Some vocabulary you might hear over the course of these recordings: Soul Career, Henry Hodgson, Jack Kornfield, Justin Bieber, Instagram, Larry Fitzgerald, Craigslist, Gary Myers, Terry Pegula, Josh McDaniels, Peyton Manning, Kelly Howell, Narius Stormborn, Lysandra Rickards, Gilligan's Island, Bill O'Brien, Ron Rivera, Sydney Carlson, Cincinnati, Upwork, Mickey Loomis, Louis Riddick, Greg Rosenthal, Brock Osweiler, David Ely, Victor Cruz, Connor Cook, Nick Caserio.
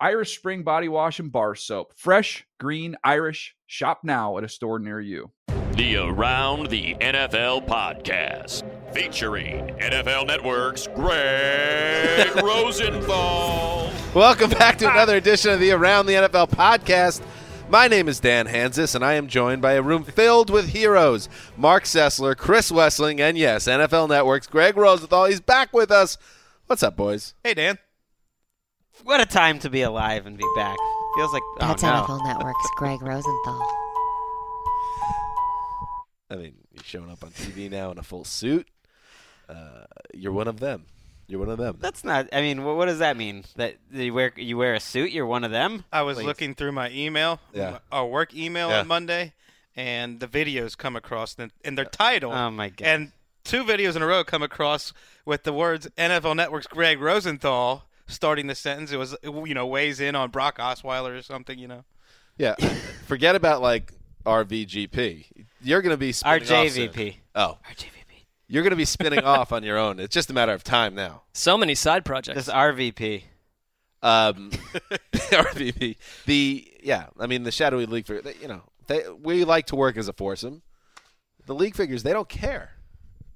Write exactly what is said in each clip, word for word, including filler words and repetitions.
Irish Spring Body Wash and Bar Soap. Fresh, green, Irish. Shop now at a store near you. The Around the N F L Podcast, featuring N F L Network's Greg Rosenthal. Welcome back to another edition of the Around the N F L Podcast. My name is Dan Hanzus, and I am joined by a room filled with heroes. Marc Sessler, Chris Wesseling, and yes, N F L Network's Greg Rosenthal. He's back with us. What's up, boys? Hey, Dan. What a time to be alive and be back. Feels like, oh, that's no. N F L Network's Greg Rosenthal. I mean, you're showing up on T V now in a full suit. Uh, you're one of them. You're one of them. That's not. I mean, what does that mean? That you wear you wear a suit. You're one of them. I was Please. looking through my email, yeah. our work email yeah. on Monday, and the videos come across and, and their title. Oh my god! And two videos in a row come across with the words N F L Network's Greg Rosenthal starting the sentence. It was, you know, weighs in on Brock Osweiler or something, you know. Yeah, forget about like R V G P. You're going to be spinning R J V P. Off oh, R J V P. You're going to be spinning off on your own. It's just a matter of time now. So many side projects. This R V P. Um, R V P. The yeah, I mean the shadowy league figure. They, you know, they, we like to work as a foursome. The league figures, they don't care.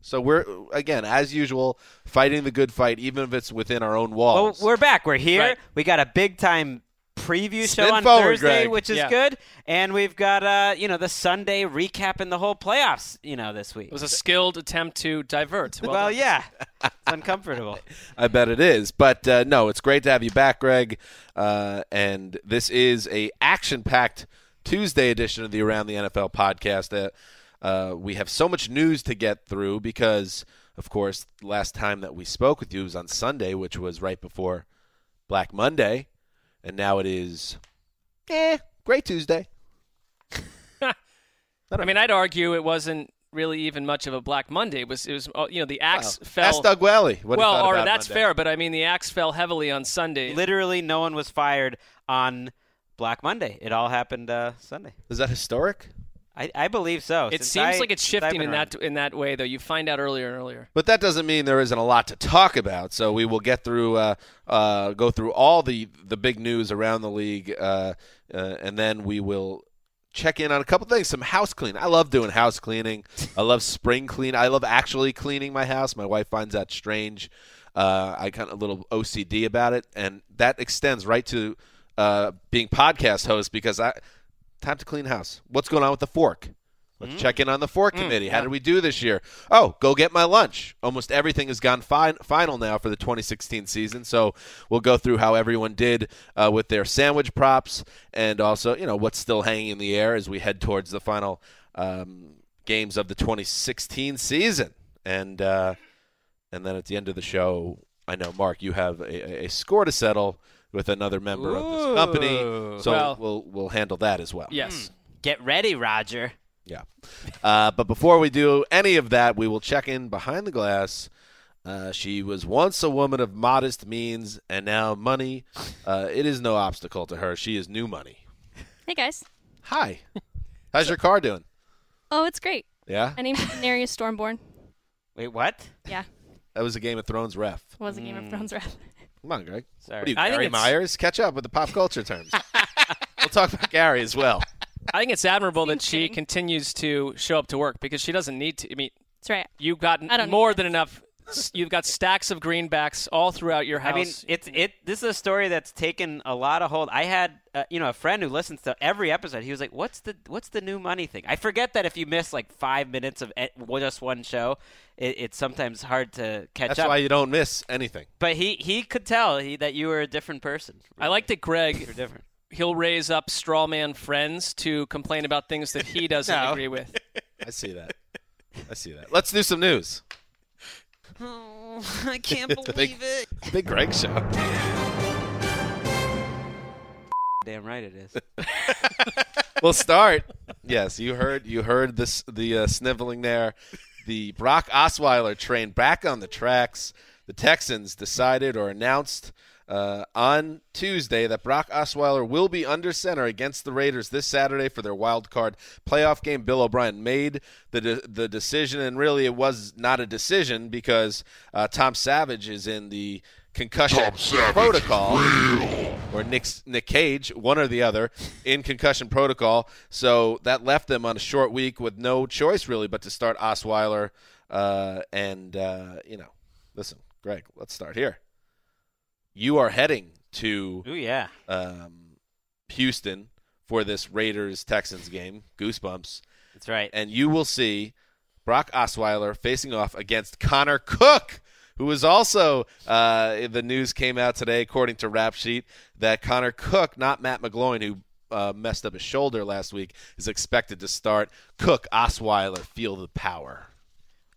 So we're, again, as usual, fighting the good fight, even if it's within our own walls. Well, we're back. We're here. Right. We got a big time preview Spin show on forward, Thursday, Greg. Which is yeah. good. And we've got, uh, you know, the Sunday recap in the whole playoffs, you know, this week. It was a skilled attempt to divert. Well, well yeah. It's uncomfortable. I bet it is. But, uh, no, it's great to have you back, Greg. Uh, and this is a action-packed Tuesday edition of the Around the N F L Podcast. That uh, we have so much news to get through because, of course, last time that we spoke with you was on Sunday, which was right before Black Monday. And now it is, eh, Great Tuesday. I, I mean, I'd argue it wasn't really even much of a Black Monday. It was, it was, you know, the axe wow. fell. That's Doug Whaley. What well, or that's Monday. Fair, but I mean, the axe fell heavily on Sunday. Literally, no one was fired on Black Monday. It all happened uh, Sunday. Is that historic? I, I believe so. It since seems I, like it's shifting in around. that in that way, though. You find out earlier and earlier. But that doesn't mean there isn't a lot to talk about. So we will get through, uh, uh, go through all the, the big news around the league, uh, uh, and then we will check in on a couple things. Some house cleaning. I love doing house cleaning. I love spring clean. I love actually cleaning my house. My wife finds that strange. Uh, I kind of a little O C D about it, and that extends right to uh, being podcast host because I. Time to clean house. What's going on with the fork? Let's mm. check in on the fork committee. Mm, yeah. How did we do this year? Oh, go get my lunch. Almost everything has gone fi- final now for the twenty sixteen season, so we'll go through how everyone did uh, with their sandwich props and also, you know, what's still hanging in the air as we head towards the final um, games of the twenty sixteen season. And uh, and then at the end of the show, I know, Mark, you have a, a score to settle with another member Ooh. of this company, so well, we'll we'll handle that as well. Yes. Mm. Get ready, Roger. Yeah. Uh, but before we do any of that, we will check in behind the glass. Uh, she was once a woman of modest means, and now money. Uh, it is no obstacle to her. She is new money. Hey, guys. Hi. How's your car doing? Oh, it's great. Yeah? My name's Narius Stormborn. Wait, what? Yeah. That was a Game of Thrones ref. It was a Game mm. of Thrones ref. Come on, Greg. Sorry. What are you, I Gary Myers? Catch up with the pop culture terms. We'll talk about Gary as well. I think it's admirable that she continues to show up to work because she doesn't need to. I mean, that's right. You've got more than enough. You've got stacks of greenbacks all throughout your house. I mean, it's it. This is a story that's taken a lot of hold. I had uh, you know a friend who listens to every episode. He was like, "What's the what's the new money thing?" I forget that if you miss like five minutes of just one show, it, it's sometimes hard to catch up. That's why you don't miss anything. But he he could tell he, that you were a different person. Really. I like that Greg. You're different. He'll raise up straw man friends to complain about things that he doesn't no. agree with. I see that. I see that. Let's do some news. Oh, I can't believe big, it. Big Greg show. Damn right it is. We'll start. yes, you heard you heard this, the uh, sniveling there. The Brock Osweiler train back on the tracks. The Texans decided or announced uh, on Tuesday that Brock Osweiler will be under center against the Raiders this Saturday for their wild card playoff game. Bill O'Brien made the de- the decision, and really it was not a decision because uh, Tom Savage is in the concussion protocol, or Nick, Nick Cage, one or the other, in concussion protocol. So that left them on a short week with no choice really but to start Osweiler. Uh, and, uh, you know, listen, Greg, let's start here. You are heading to Ooh, yeah. um, Houston for this Raiders-Texans game, goosebumps. That's right. And you will see Brock Osweiler facing off against Connor Cook, who was also, uh, the news came out today, according to Rap Sheet, that Connor Cook, not Matt McGloin, who uh, messed up his shoulder last week, is expected to start. Cook, Osweiler, feel the power.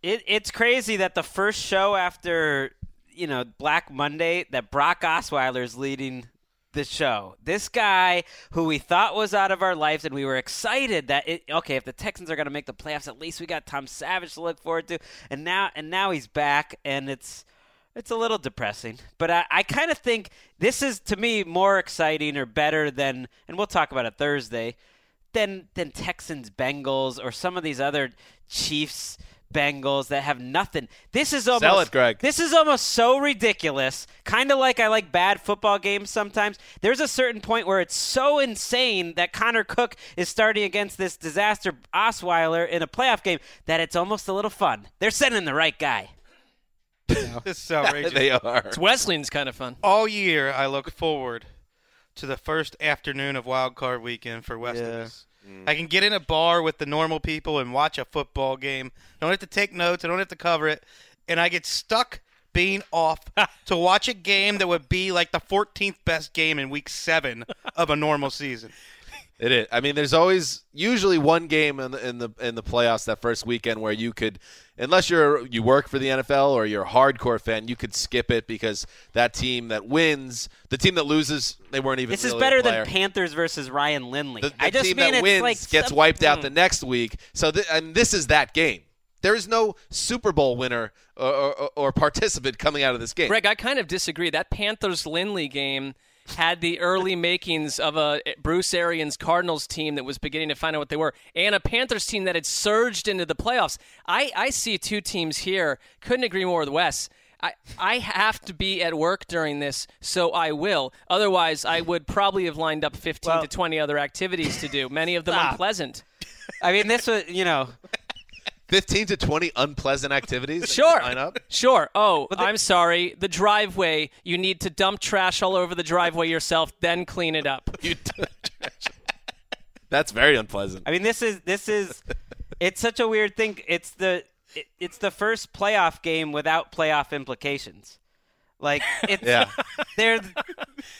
It, it's crazy that the first show after, you know, Black Monday, that Brock Osweiler is leading the show. This guy who we thought was out of our lives, and we were excited that, it, okay, if the Texans are going to make the playoffs, at least we got Tom Savage to look forward to. And now and now he's back, and it's it's a little depressing. But I, I kind of think this is, to me, more exciting or better than, and we'll talk about it Thursday, than, than Texans, Bengals, or some of these other Chiefs, Bengals that have nothing. This is almost Sell it, Greg. This is almost so ridiculous. Kind of like I like bad football games sometimes. There's a certain point where it's so insane that Connor Cook is starting against this disaster Osweiler in a playoff game that it's almost a little fun. They're sending the right guy. This is outrageous. They are. It's Wesleyan's kind of fun. All year I look forward to the first afternoon of Wild Card Weekend for Wesleyan's. Yeah. I can get in a bar with the normal people and watch a football game. I don't have to take notes. I don't have to cover it. And I get stuck being off to watch a game that would be like the fourteenth best game in week seven of a normal season. It is. I mean, there's always usually one game in the in the, in the playoffs that first weekend where you could, unless you're you work for the N F L or you're a hardcore fan, you could skip it because that team that wins, the team that loses, they weren't even. This really is better than Panthers versus Ryan Lindley. The, the I just team mean that it's wins like gets some, wiped out mm. the next week. So th- and this is that game. There is no Super Bowl winner or, or, or participant coming out of this game. Greg, I kind of disagree. That Panthers Lindley game had the early makings of a Bruce Arians Cardinals team that was beginning to find out what they were, and a Panthers team that had surged into the playoffs. I, I see two teams here. Couldn't agree more with Wes. I, I have to be at work during this, so I will. Otherwise, I would probably have lined up fifteen well, to twenty other activities to do, many of them stop. unpleasant. I mean, this was, you know... fifteen to twenty unpleasant activities? Sure. Line up? Sure. Oh, the- I'm sorry. The driveway, you need to dump trash all over the driveway yourself, then clean it up. You dump trash. That's very unpleasant. I mean, this is this is it's such a weird thing. It's the it, it's the first playoff game without playoff implications. Like it's yeah. there's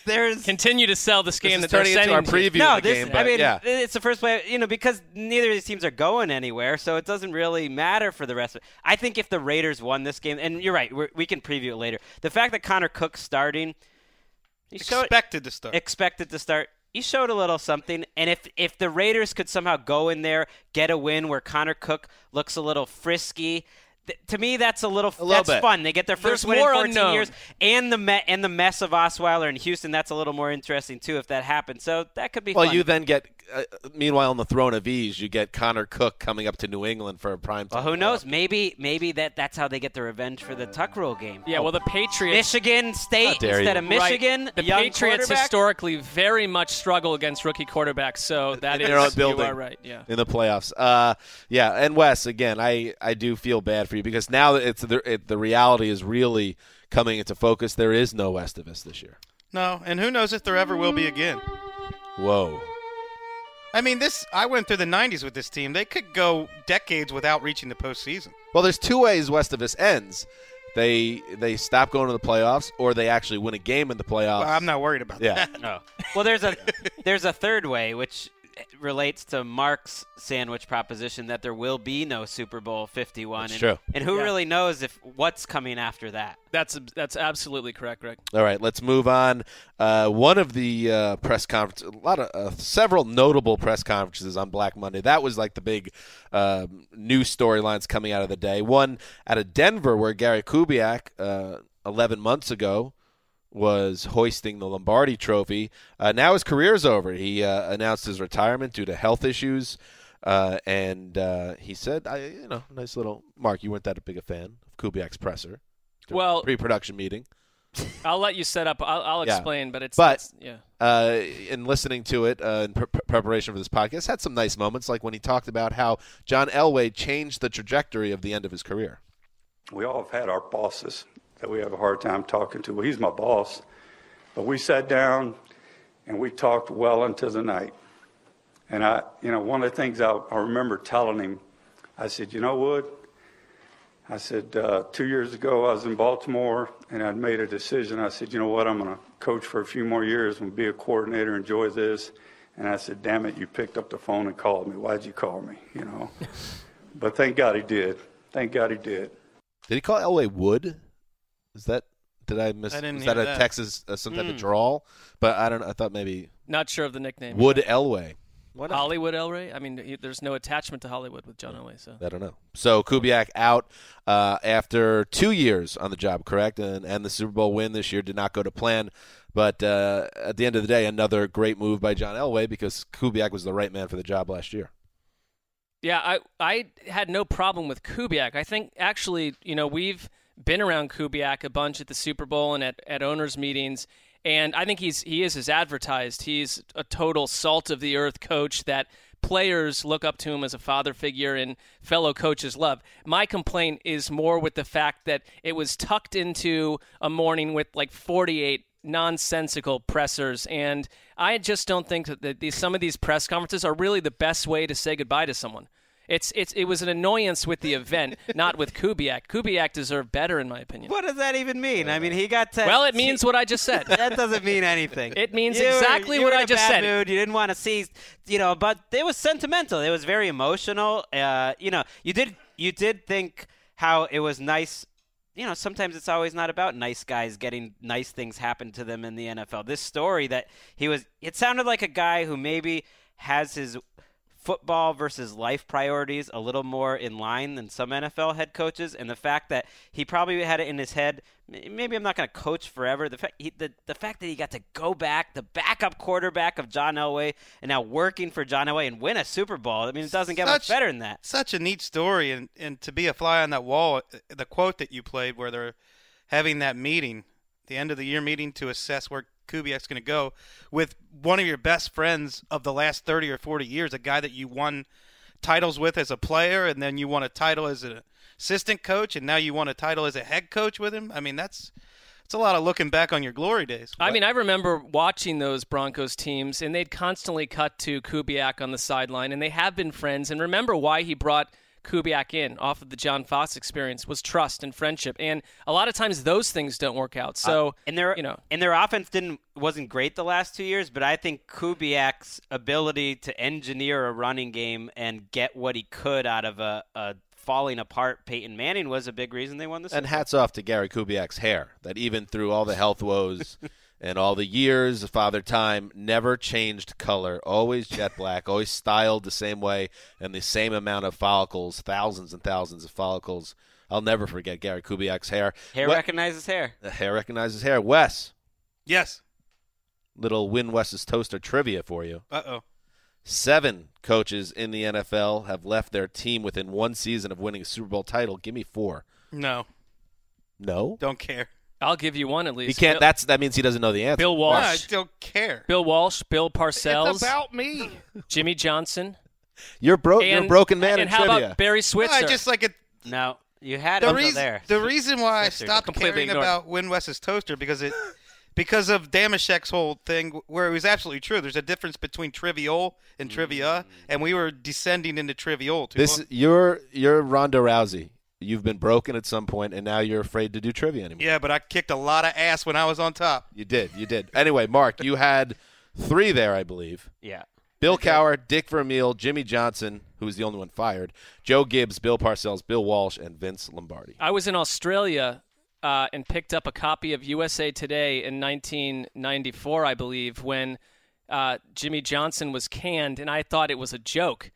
there's continue to sell this game. This that turning into our preview no, of the this, game. But, I mean, yeah. it's the first play, you know, because neither of these teams are going anywhere, so it doesn't really matter for the rest of it. I think if the Raiders won this game, and you're right, we're, we can preview it later. The fact that Connor Cook's starting, he expected showed, to start, expected to start. He showed a little something, and if if the Raiders could somehow go in there, get a win where Connor Cook looks a little frisky. Th- to me, that's a little, a little that's bit. fun. They get their first There's win in fourteen unknown. years, and the me- and the mess of Osweiler in Houston. That's a little more interesting too, if that happens. So that could be. Well, fun. You then get. Uh, meanwhile, on the throne of ease, you get Connor Cook coming up to New England for a prime time. Well, who knows? Up. Maybe maybe that that's how they get the revenge for the Tuck Rule game. Yeah. Well, the Patriots, Michigan State instead you. of Michigan. Right. The Patriots historically very much struggle against rookie quarterbacks. So that in is you are right. Yeah. In the playoffs. Uh, yeah. And Wes, again, I I do feel bad for you because now it's the it, the reality is really coming into focus. There is no Westivus this year. No, and who knows if there ever will be again. Whoa. I mean, this. I went through the nineties with this team. They could go decades without reaching the postseason. Well, there's two ways Westivus ends. They they stop going to the playoffs, or they actually win a game in the playoffs. Well, I'm not worried about yeah. that. No. Well, there's a there's a third way, which relates to Mark's sandwich proposition that there will be no Super Bowl fifty-one. That's and, true. And who yeah. really knows if what's coming after that? That's that's absolutely correct, Rick. All right, let's move on. Uh, one of the uh, press conference, a lot of uh, several notable press conferences on Black Monday. That was like the big uh, news storylines coming out of the day. One out of Denver, where Gary Kubiak uh, eleven months ago was hoisting the Lombardi Trophy. Uh, now his career's over. He uh, announced his retirement due to health issues, uh, and uh, he said, "I, you know, nice little Mark. You weren't that big a fan of Kubiak's presser. Well, pre-production meeting. I'll let you set up. I'll, I'll explain, yeah. but it's but it's, yeah. Uh, in listening to it uh, in pre- preparation for this podcast, had some nice moments, like when he talked about how John Elway changed the trajectory of the end of his career. We all have had our bosses that we have a hard time talking to. Well, he's my boss. But we sat down and we talked well into the night. And I, you know, one of the things I, I remember telling him, I said, you know, Wood, I said, uh, two years ago I was in Baltimore and I'd made a decision. I said, you know what, I'm going to coach for a few more years and be a coordinator, enjoy this. And I said, damn it, you picked up the phone and called me. Why'd you call me? You know, but thank God he did. Thank God he did. Did he call Elway Wood? Is that did I miss? I didn't is that a that. Texas uh, some type mm. of drawl? But I don't. I thought maybe. Not sure of the nickname. Wood Elway. What Hollywood Elway? I mean, he, there's no attachment to Hollywood with John Elway, so I don't know. So Kubiak out uh, after two years on the job, correct? And and the Super Bowl win this year did not go to plan. But uh, at the end of the day, another great move by John Elway because Kubiak was the right man for the job last year. Yeah, I I had no problem with Kubiak. I think actually, you know, we've been around Kubiak a bunch at the Super Bowl and at, at owners' meetings, and I think he's he is as advertised. He's a total salt-of-the-earth coach that players look up to him as a father figure and fellow coaches love. My complaint is more with the fact that it was tucked into a morning with like forty-eight nonsensical pressers, and I just don't think that these, some of these press conferences are really the best way to say goodbye to someone. It's it's it was an annoyance with the event, not with Kubiak. Kubiak deserved better, in my opinion. What does that even mean? I mean, he got to... Well, it means what I just said. That doesn't mean anything. It means you exactly were, you what were in I a just bad said. Mood. You didn't want to see, you know, but it was sentimental. It was very emotional. Uh, you know, you did you did think how it was nice. You know, sometimes it's always not about nice guys getting nice things happen to them in the N F L. This story that he was, it sounded like a guy who maybe has his football versus life priorities a little more in line than some N F L head coaches, and the fact that he probably had it in his head, maybe I'm not going to coach forever. The fact he, the, the fact that he got to go back, the backup quarterback of John Elway, and now working for John Elway and win a Super Bowl. I mean, it doesn't get such, much better than that. Such a neat story, and, and to be a fly on that wall, the quote that you played where they're having that meeting, the end of the year meeting to assess where Kubiak's going to go with one of your best friends of the last thirty or forty years, a guy that you won titles with as a player, and then you won a title as an assistant coach, and now you won a title as a head coach with him. I mean, that's it's a lot of looking back on your glory days. But I mean, I remember watching those Broncos teams, and they'd constantly cut to Kubiak on the sideline, and they have been friends. And remember why he brought Kubiak in off of the John Fox experience was trust and friendship, and a lot of times those things don't work out. So uh, and their you know and their offense didn't wasn't great the last two years, but I think Kubiak's ability to engineer a running game and get what he could out of a, a falling apart Peyton Manning was a big reason they won this. And season. Hats off to Gary Kubiak's hair that even through all the health woes and all the years, Father Time never changed color, always jet black, always styled the same way and the same amount of follicles, thousands and thousands of follicles. I'll never forget Gary Kubiak's hair. Hair what? Recognizes hair. The hair recognizes hair. Wes. Yes. Little Win Wes's Toaster trivia for you. Uh-oh. Seven coaches in the N F L have left their team within one season of winning a Super Bowl title. Give me four. No. No? Don't care. I'll give you one at least. He can't. Bill, that's that means he doesn't know the answer. Bill Walsh. No, I don't care. Bill Walsh. Bill Parcells. It's about me. Jimmy Johnson. You're broke. You're a broken man. And, and in how trivia. About Barry Switzer? No, I just like it. No, you had the reason there. The reason why Switzer, I stopped completely caring ignored. About Win West's toaster because it because of Damashek's whole thing where it was absolutely true. There's a difference between trivial and mm-hmm. trivia, and we were descending into trivial. Too this long. you're you're Ronda Rousey. You've been broken at some point, and now you're afraid to do trivia anymore. Yeah, but I kicked a lot of ass when I was on top. You did. You did. Anyway, Mark, you had three there, I believe. Yeah. Bill Cowher, Dick Vermeil, Jimmy Johnson, who was the only one fired, Joe Gibbs, Bill Parcells, Bill Walsh, and Vince Lombardi. I was in Australia uh, and picked up a copy of U S A Today in nineteen ninety-four, I believe, when uh, Jimmy Johnson was canned, and I thought it was a joke.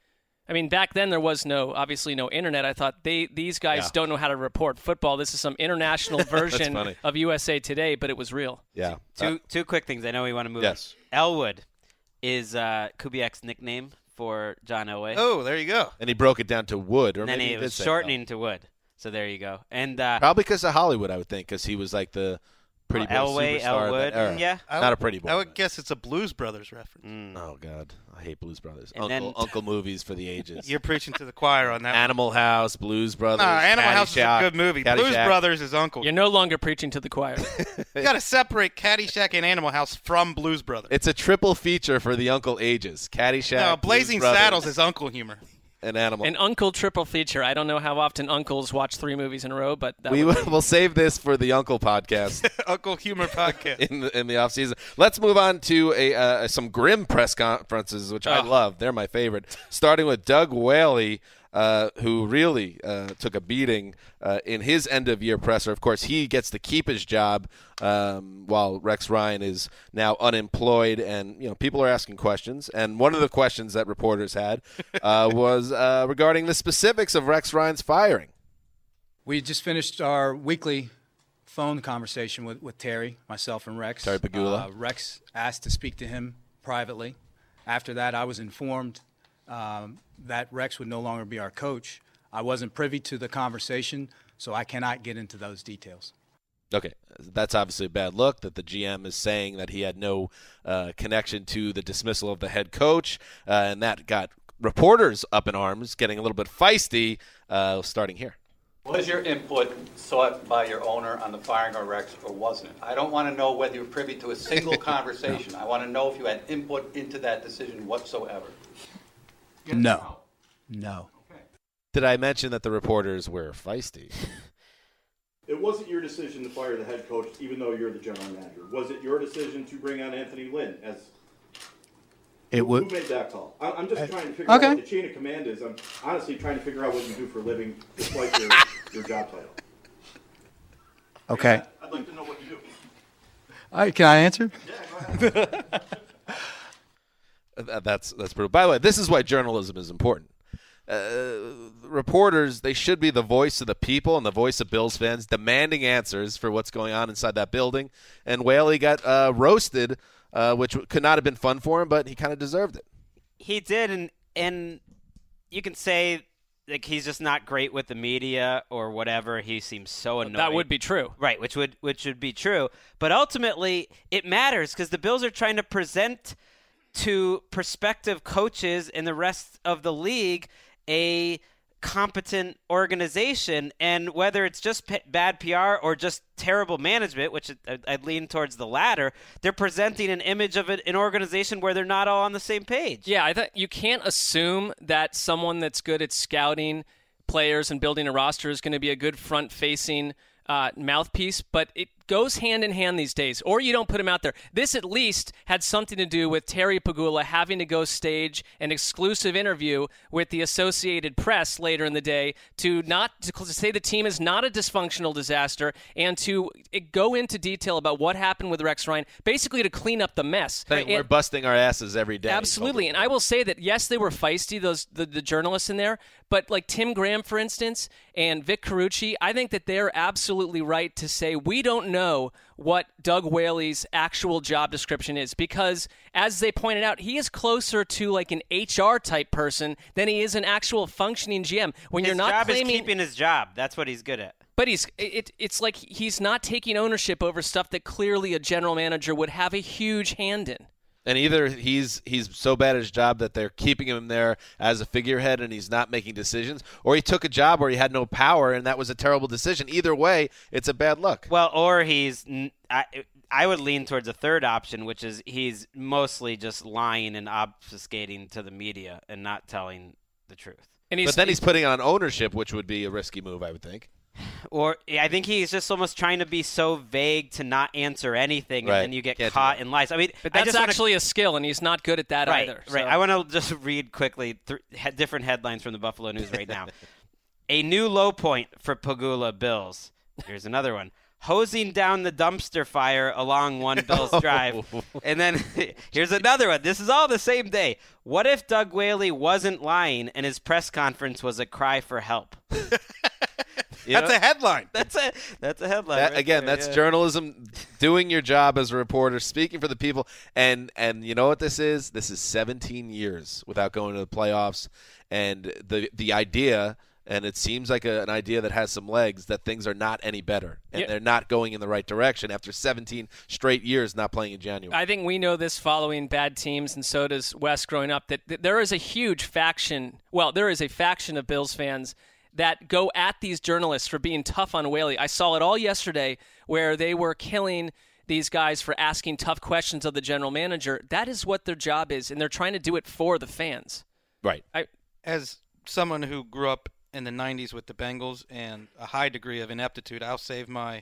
I mean, back then there was no, obviously no internet. I thought they these guys yeah. don't know how to report football. This is some international version of U S A Today, but it was real. Yeah. Two uh, two quick things. I know we want to move yes. on. Elwood is uh, Kubiak's nickname for John Elway. Oh, there you go. And he broke it down to Wood. Or and maybe then he, he was shortening to Wood. So there you go. And uh, probably because of Hollywood, I would think, because he was like the pretty boy Elway, superstar. Elwood. That, yeah. Not would, a pretty boy. I would guess it's a Blues Brothers reference. Mm. Oh, God. I hate Blues Brothers. And Uncle then, Uncle movies for the ages. You're preaching to the choir on that Animal one. House, Blues Brothers. No, Animal Caddyshack, House is a good movie. Caddyshack. Blues Brothers is Uncle. You're no longer preaching to the choir. You got to separate Caddyshack and Animal House from Blues Brothers. It's a triple feature for the Uncle ages. Caddyshack, No, Blazing Blues Saddles is Uncle humor. An animal. An uncle triple feature. I don't know how often uncles watch three movies in a row, but that we will be... we'll save this for the Uncle podcast, Uncle humor podcast in the in the off season. Let's move on to a uh, some grim press conferences, which oh. I love. They're my favorite. Starting with Doug Whaley, uh, who really uh, took a beating uh, in his end of year presser. Of course, he gets to keep his job um, while Rex Ryan is now unemployed, and you know people are asking questions. And one of the questions that reporters had uh, was. Uh, regarding the specifics of Rex Ryan's firing. We just finished our weekly phone conversation with, with Terry, myself, and Rex. Terry Pegula. Uh, Rex asked to speak to him privately. After that, I was informed um, that Rex would no longer be our coach. I wasn't privy to the conversation, so I cannot get into those details. Okay, that's obviously a bad look that the G M is saying that he had no uh, connection to the dismissal of the head coach, uh, and that got reporters up in arms, getting a little bit feisty, uh, starting here. Was your input sought by your owner on the firing of Rex, or wasn't it? I don't want to know whether you're privy to a single conversation. No. I want to know if you had input into that decision whatsoever. Yes. No. No. Okay. Did I mention that the reporters were feisty? It wasn't your decision to fire the head coach, even though you're the general manager. Was it your decision to bring on Anthony Lynn as... It would. Who made that call? I'm just I, trying to figure okay. out what the chain of command is. I'm honestly trying to figure out what you do for a living, despite your, your job title. Okay. I'd like to know what you do. All right, can I answer? Yeah, go ahead. that's, that's brutal. By the way, this is why journalism is important. Uh, reporters, they should be the voice of the people and the voice of Bills fans, demanding answers for what's going on inside that building. And Whaley got uh, roasted. Uh, which could not have been fun for him, but he kind of deserved it. He did, and and you can say like he's just not great with the media or whatever. He seems so annoying. That would be true, right? Which would which would be true. But ultimately, it matters because the Bills are trying to present to prospective coaches and the rest of the league a competent organization, and whether it's just p- bad P R or just terrible management, which I, I lean towards the latter, they're presenting an image of an, an organization where they're not all on the same page. Yeah, I thought you can't assume that someone that's good at scouting players and building a roster is going to be a good front-facing uh, mouthpiece, but it goes hand in hand these days, or you don't put him out there. This at least had something to do with Terry Pegula having to go stage an exclusive interview with the Associated Press later in the day to not to say the team is not a dysfunctional disaster and to go into detail about what happened with Rex Ryan, basically to clean up the mess. Like, and, we're busting our asses every day. Absolutely, and I will say that, yes, they were feisty, those the, the journalists in there, but like Tim Graham, for instance, and Vic Carucci, I think that they're absolutely right to say we don't know know what Doug Whaley's actual job description is, because as they pointed out, he is closer to like an H R type person than he is an actual functioning G M. When his you're not job claiming, is keeping his job, that's what he's good at. But he's it, it's like he's not taking ownership over stuff that clearly a general manager would have a huge hand in. And either he's he's so bad at his job that they're keeping him there as a figurehead and he's not making decisions, or he took a job where he had no power and that was a terrible decision. Either way, it's a bad look. Well, or he's I, I would lean towards a third option, which is he's mostly just lying and obfuscating to the media and not telling the truth. And he's, but then he's putting on ownership, which would be a risky move, I would think. or I think he's just almost trying to be so vague to not answer anything, right. and then you get Can't caught in lies. I mean, but that's actually wanna... a skill, and he's not good at that right, either. So. Right. I want to just read quickly th- different headlines from the Buffalo News right now. A new low point for Pegula Bills. Here's another one. Hosing down the dumpster fire along one Bills drive. And then here's another one. This is all the same day. What if Doug Whaley wasn't lying and his press conference was a cry for help? That's know? a headline. That's a that's a headline. That, right again, there, that's yeah. journalism, doing your job as a reporter, speaking for the people. And and you know what this is? This is seventeen years without going to the playoffs. And the the idea – and it seems like a, an idea that has some legs, that things are not any better and yeah. they're not going in the right direction after seventeen straight years not playing in January. I think we know this following bad teams, and so does Wes growing up, that, that there is a huge faction. Well, there is a faction of Bills fans that go at these journalists for being tough on Whaley. I saw it all yesterday where they were killing these guys for asking tough questions of the general manager. That is what their job is, and they're trying to do it for the fans. Right. I, As someone who grew up in the nineties with the Bengals and a high degree of ineptitude, I'll save my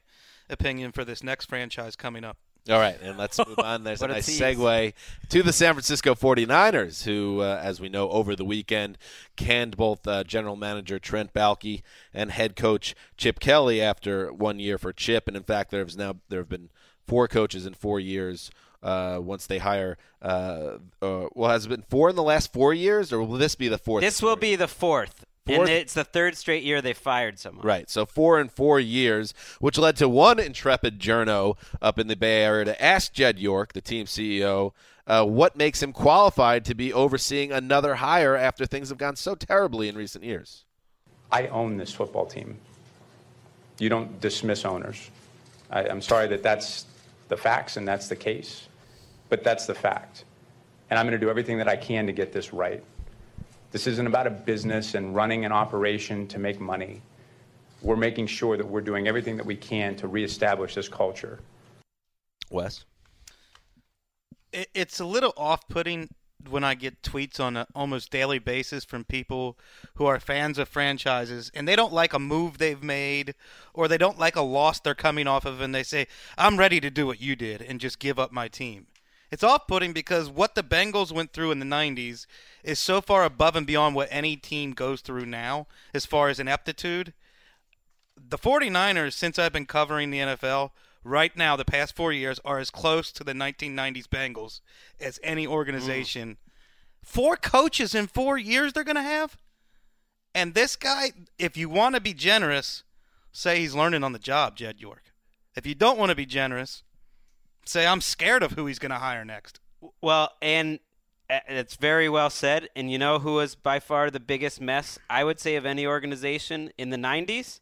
opinion for this next franchise coming up. All right, and let's move on. There's a nice segue to the San Francisco forty-niners, who, uh, as we know, over the weekend canned both uh, general manager Trent Baalke and head coach Chip Kelly after one year for Chip. And, in fact, there, now, there have been four coaches in four years Uh, once they hire uh, – uh, well, has it been four in the last four years, or will this be the fourth? This will be the fourth. Fourth. And it's the third straight year they fired someone. Right, so four in four years, which led to one intrepid journo up in the Bay Area to ask Jed York, the team C E O, uh, what makes him qualified to be overseeing another hire after things have gone so terribly in recent years. I own this football team. You don't dismiss owners. I, I'm sorry that that's the facts and that's the case, but that's the fact. And I'm going to do everything that I can to get this right. This isn't about a business and running an operation to make money. We're making sure that we're doing everything that we can to reestablish this culture. Wes? It's a little off-putting when I get tweets on an almost daily basis from people who are fans of franchises, and they don't like a move they've made, or they don't like a loss they're coming off of, and they say, I'm ready to do what you did and just give up my team. It's off-putting because what the Bengals went through in the nineties is so far above and beyond what any team goes through now as far as ineptitude. The forty-niners, since I've been covering the N F L, right now the past four years are as close to the nineteen nineties Bengals as any organization. Mm. Four coaches in four years they're going to have? And this guy, if you want to be generous, say he's learning on the job, Jed York. If you don't want to be generous, say I'm scared of who he's going to hire next. Well, and it's very well said. And you know who was by far the biggest mess, I would say, of any organization in the nineties?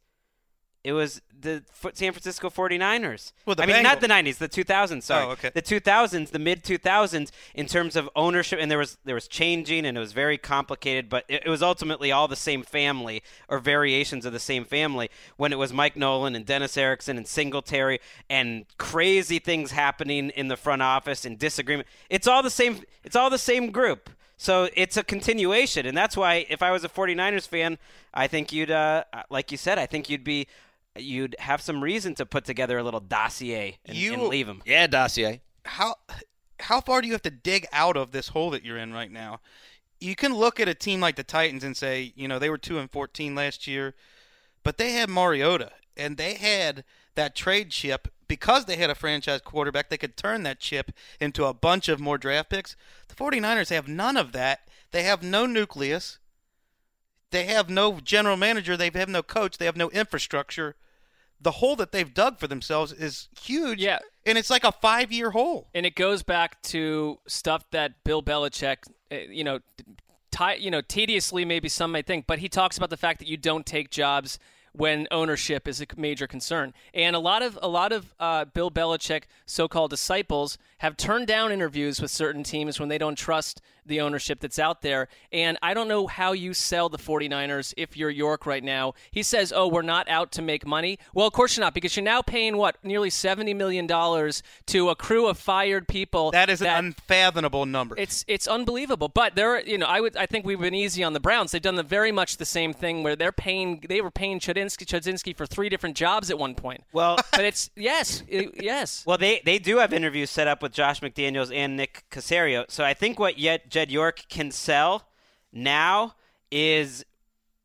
It was the San Francisco forty-niners. Well, the I Bengals. mean, not the nineties, the two thousands, sorry. Oh, okay. The two thousands, the mid-two thousands, in terms of ownership. And there was there was changing, and it was very complicated, but it, it was ultimately all the same family or variations of the same family when it was Mike Nolan and Dennis Erickson and Singletary and crazy things happening in the front office and disagreement. It's all the same. It's all the same group. So it's a continuation, and that's why if I was a forty-niners fan, I think you'd, uh, like you said, I think you'd be – you'd have some reason to put together a little dossier and, you, and leave him. Yeah, dossier. How how far do you have to dig out of this hole that you're in right now? You can look at a team like the Titans and say, you know, they were two and fourteen last year, but they had Mariota, and they had that trade chip. Because they had a franchise quarterback, they could turn that chip into a bunch of more draft picks. The forty-niners have none of that. They have no nucleus. They have no general manager. They have no coach. They have no infrastructure. The hole that they've dug for themselves is huge, yeah. and it's like a five-year hole. And it goes back to stuff that Bill Belichick, you know, t- you know, tediously maybe some may think, but he talks about the fact that you don't take jobs when ownership is a major concern. And a lot of a lot of uh, Bill Belichick so-called disciples have turned down interviews with certain teams when they don't trust the ownership that's out there. And I don't know how you sell the 49ers if you're York right now. He says, oh, we're not out to make money. Well, of course you're not, because you're now paying, what, nearly seventy million dollars to a crew of fired people. That is that, an unfathomable number. It's it's unbelievable. But there, you know, I would I think we've been easy on the Browns. They've done the very much the same thing where they're paying. They were paying Chudzinski, Chudzinski for three different jobs at one point. Well, but it's yes, it, yes. Well, they they do have interviews set up with Josh McDaniels and Nick Caserio. So I think what yet Jed York can sell now is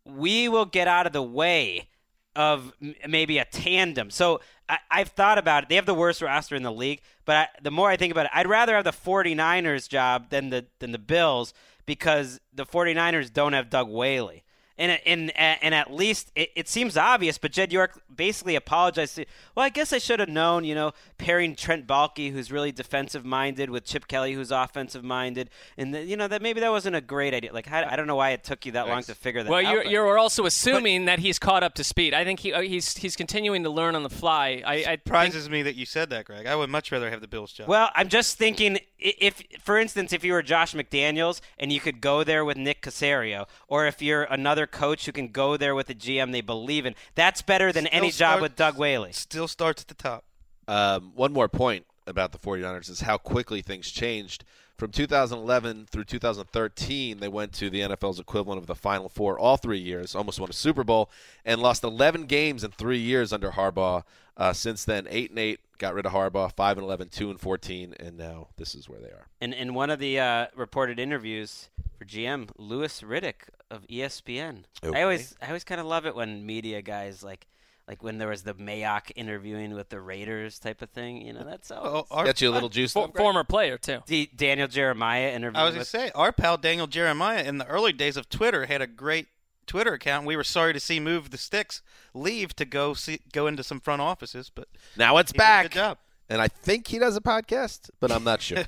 we will get out of the way of maybe a tandem. So I, I've thought about it. They have the worst roster in the league, but I, the more I think about it, I'd rather have the 49ers job than the than the Bills, because the 49ers don't have Doug Whaley. And and and at least it, it seems obvious, but Jed York basically apologized. To, well, I guess I should have known, you know, pairing Trent Baalke, who's really defensive-minded, with Chip Kelly, who's offensive-minded, and the, you know that maybe that wasn't a great idea. Like I, I don't know why it took you that long to figure that well, out. Well, you're you're also assuming but, that he's caught up to speed. I think he he's he's continuing to learn on the fly. I, I surprises think, me that you said that, Greg. I would much rather have the Bills job. Well, I'm just thinking if, for instance, if you were Josh McDaniels and you could go there with Nick Caserio, or if you're another coach who can go there with a G M they believe in. That's better than still any start, job with Doug Whaley. Still starts at the top. Um, one more point about the 49ers is how quickly things changed. From two thousand eleven through two thousand thirteen, they went to the N F L's equivalent of the Final Four all three years, almost won a Super Bowl, and lost eleven games in three years under Harbaugh. Uh, since then, eight and eight, got rid of Harbaugh, five and eleven, two and fourteen, and now this is where they are. And in one of the uh, reported interviews for G M, Louis Riddick of E S P N. Okay. I always I always kind of love it when media guys like like when there was the Mayock interviewing with the Raiders type of thing. You know, that's all. Oh, got you a little juice. For, former player, too. D- Daniel Jeremiah interviewing. I was going to say, our pal Daniel Jeremiah in the early days of Twitter had a great Twitter account. We were sorry to see move the sticks, leave to go see, go into some front offices. But now it's back. Good job. And I think he does a podcast, but I'm not sure.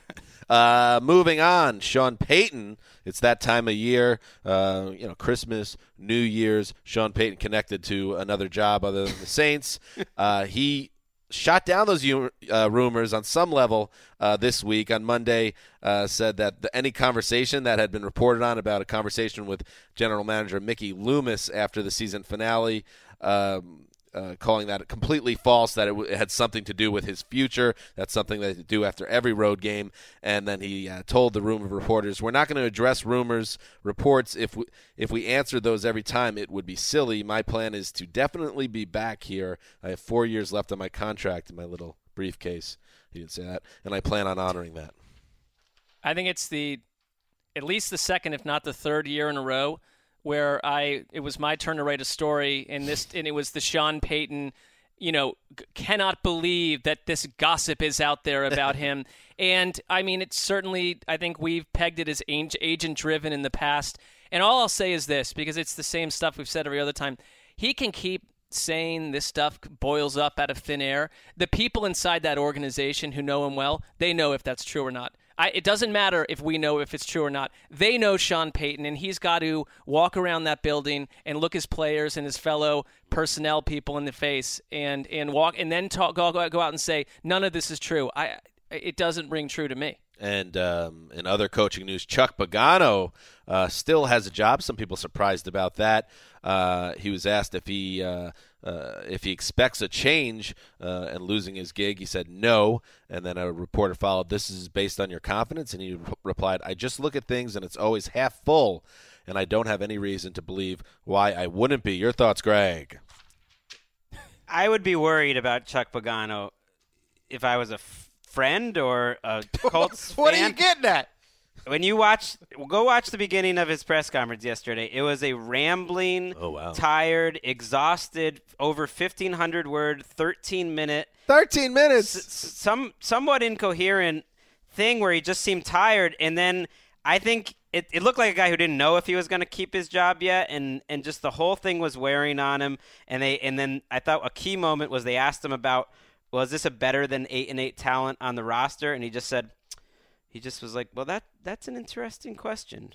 uh, moving on, Sean Payton. It's that time of year, uh, you know, Christmas, New Year's. Sean Payton connected to another job other than the Saints. uh, he shot down those uh, rumors on some level uh, this week. On Monday, uh, said that the, any conversation that had been reported on about a conversation with general manager Mickey Loomis after the season finale, um, Uh, calling that completely false, that it, w- it had something to do with his future. That's something they do after every road game. And then he uh, told the room of reporters, we're not going to address rumors, reports. If we, if we answered those every time, it would be silly. My plan is to definitely be back here. I have four years left on my contract in my little briefcase. He didn't say that. And I plan on honoring that. I think it's the at least the second, if not the third year in a row, where I it was my turn to write a story, and this and it was the Sean Payton, you know, g- cannot believe that this gossip is out there about him. And, I mean, it's certainly, I think we've pegged it as agent-driven in the past. And all I'll say is this, because it's the same stuff we've said every other time. He can keep saying this stuff boils up out of thin air. The people inside that organization who know him well, they know if that's true or not. I, it doesn't matter if we know if it's true or not. They know Sean Payton, and he's got to walk around that building and look his players and his fellow personnel people in the face, and, and walk, and then talk, go, go out and say none of this is true. I it doesn't ring true to me. And um, in other coaching news, Chuck Pagano uh, still has a job. Some people surprised about that. Uh, he was asked if he uh, uh, if he expects a change uh, and losing his gig. He said no. And then a reporter followed, this is based on your confidence? And he re- replied, I just look at things and it's always half full, and I don't have any reason to believe why I wouldn't be. Your thoughts, Greg? I would be worried about Chuck Pagano if I was a f- friend or a Colts what fan. Are you getting at? When you watch, go watch the beginning of his press conference yesterday. It was a rambling, oh, wow. tired, exhausted, over fifteen hundred word, thirteen minute, thirteen minutes, s- some somewhat incoherent thing where he just seemed tired. And then I think it, it looked like a guy who didn't know if he was going to keep his job yet, and and just the whole thing was wearing on him. And they and then I thought a key moment was they asked him about, well, is this a better than eight and eight talent on the roster? And he just said, he just was like, well, that that's an interesting question.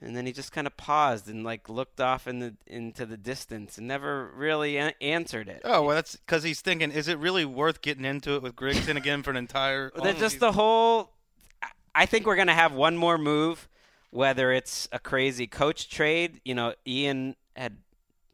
And then he just kind of paused and like looked off in the into the distance and never really a- answered it. Oh, well, that's because he's thinking, is it really worth getting into it with Grigson again for an entire? That's just the whole. I think we're going to have one more move, whether it's a crazy coach trade. You know, Ian had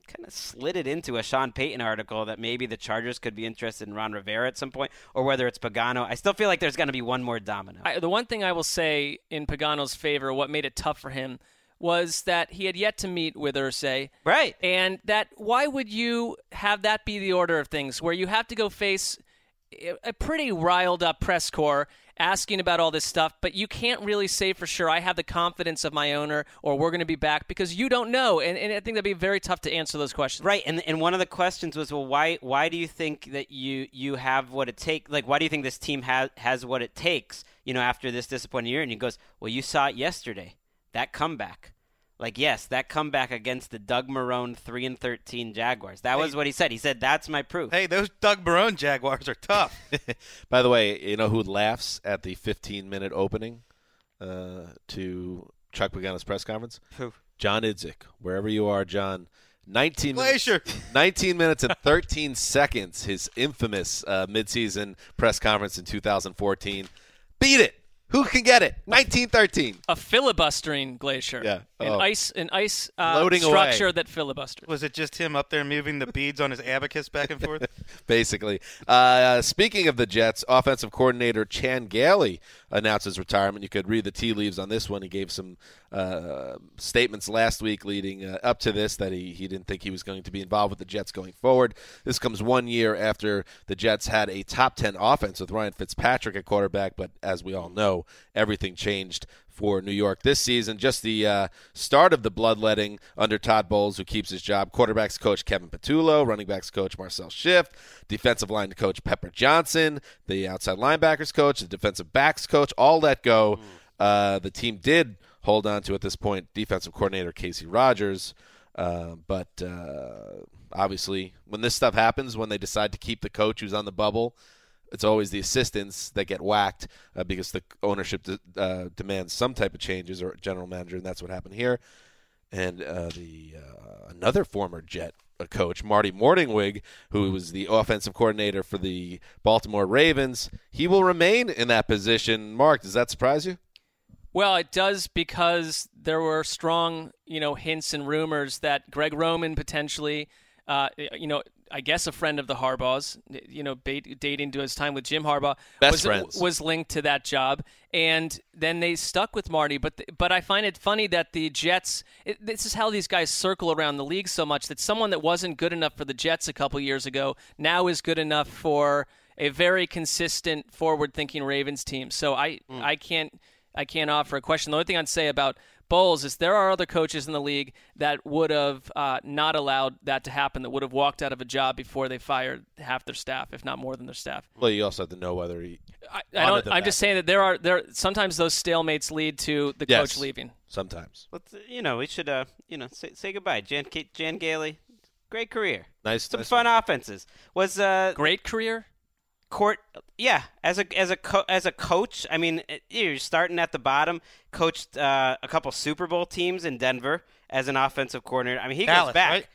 kind of slid it into a Sean Payton article that maybe the Chargers could be interested in Ron Rivera at some point, or whether it's Pagano. I still feel like there's going to be one more domino. I, the one thing I will say in Pagano's favor, what made it tough for him, was that he had yet to meet with Irsay. Right. And that why would you have that be the order of things, where you have to go face a pretty riled up press corps asking about all this stuff, but you can't really say for sure, I have the confidence of my owner, or we're going to be back, because you don't know. And, and I think that'd be very tough to answer those questions. Right. And and one of the questions was, well, why why do you think that you you have what it takes? Like, why do you think this team has, has what it takes, you know, after this disappointing year? And he goes, well, you saw it yesterday, that comeback. Like, yes, that comeback against the Doug Marrone three and thirteen Jaguars. That hey, was what he said. He said, that's my proof. Hey, those Doug Marrone Jaguars are tough. By the way, you know who laughs at the fifteen-minute opening uh, to Chuck Pagano's press conference? Who? John Idzik. Wherever you are, John. nineteen Glacier. Minutes, nineteen minutes and thirteen seconds, his infamous uh, midseason press conference in two thousand fourteen. Beat it. Who can get it? nineteen thirteen. A filibustering Glacier. Yeah. Oh. An ice, an ice uh, structure away. That filibusters. Was it just him up there moving the beads on his abacus back and forth? Basically. Uh, speaking of the Jets, offensive coordinator Chan Gailey announced his retirement. You could read the tea leaves on this one. He gave some uh, statements last week leading uh, up to this that he, he didn't think he was going to be involved with the Jets going forward. This comes one year after the Jets had a top ten offense with Ryan Fitzpatrick at quarterback, but as we all know, everything changed for New York this season. Just the uh, start of the bloodletting under Todd Bowles, who keeps his job. Quarterbacks coach Kevin Patullo, running backs coach Marcel Schiff, defensive line coach Pepper Johnson, the outside linebackers coach, the defensive backs coach, all let go. Mm. Uh, the team did hold on to, at this point, defensive coordinator Casey Rogers. Uh, but uh, obviously, when this stuff happens, when they decide to keep the coach who's on the bubble, it's always the assistants that get whacked uh, because the ownership de- uh, demands some type of changes, or general manager, and that's what happened here. And uh, the uh, another former Jet uh, coach, Marty Morningwig, who was the offensive coordinator for the Baltimore Ravens, he will remain in that position. Mark, does that surprise you? Well, it does, because there were strong, you know, hints and rumors that Greg Roman potentially, uh, you know, I guess a friend of the Harbaughs, you know, dating to his time with Jim Harbaugh, Best was, was linked to that job. And then they stuck with Marty. But the, but I find it funny that the Jets, it, this is how these guys circle around the league so much, that someone that wasn't good enough for the Jets a couple years ago now is good enough for a very consistent, forward-thinking Ravens team. So I, mm. I can't I can't offer a question. The only thing I'd say about Bowles is there are other coaches in the league that would have uh, not allowed that to happen, that would have walked out of a job before they fired half their staff, if not more than their staff. Well, you also have to know whether he. I, I don't, I'm that. just saying that there are there sometimes those stalemates lead to the yes, coach leaving. Sometimes. Let's, you know, we should uh, you know say, say goodbye, Jan Jan Gailey. Great career. Nice. Some nice fun one. Offenses. Was uh great career. Court, yeah, as a as a co- as a coach, I mean, you're starting at the bottom. Coached uh, a couple Super Bowl teams in Denver as an offensive coordinator. I mean, he Dallas, goes back right?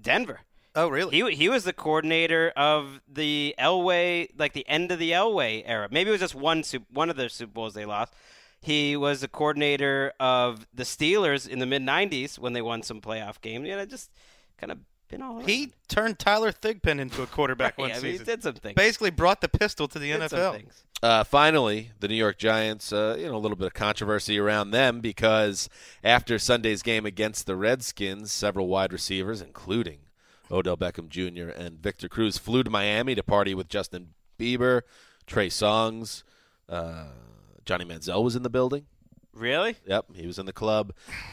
Denver. Oh, really? He he was the coordinator of the Elway, like the end of the Elway era. Maybe it was just one one of the Super Bowls they lost. He was the coordinator of the Steelers in the mid nineties when they won some playoff games. You know, just kind of. He turned Tyler Thigpen into a quarterback one yeah, I mean, season. He did some things. Basically brought the pistol to the did N F L. Uh, finally, the New York Giants, uh, you know, a little bit of controversy around them because after Sunday's game against the Redskins, several wide receivers, including Odell Beckham Junior and Victor Cruz, flew to Miami to party with Justin Bieber, Trey Songz. Uh, Johnny Manziel was in the building. Really? Yep, he was in the club,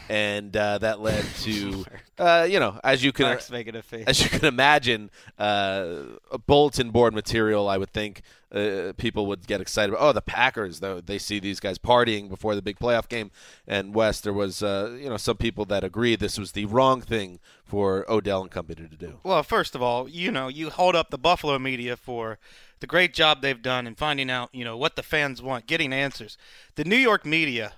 and uh, that led to, uh, you know, as you can Mark's making a face. As you can imagine, uh, a bulletin board material. I would think uh, people would get excited about. Oh, the Packers, though, they see these guys partying before the big playoff game. And West, there was, uh, you know, some people that agreed this was the wrong thing for Odell and company to do. Well, first of all, you know, you hold up the Buffalo media for the great job they've done in finding out, you know, what the fans want, getting answers. The New York media,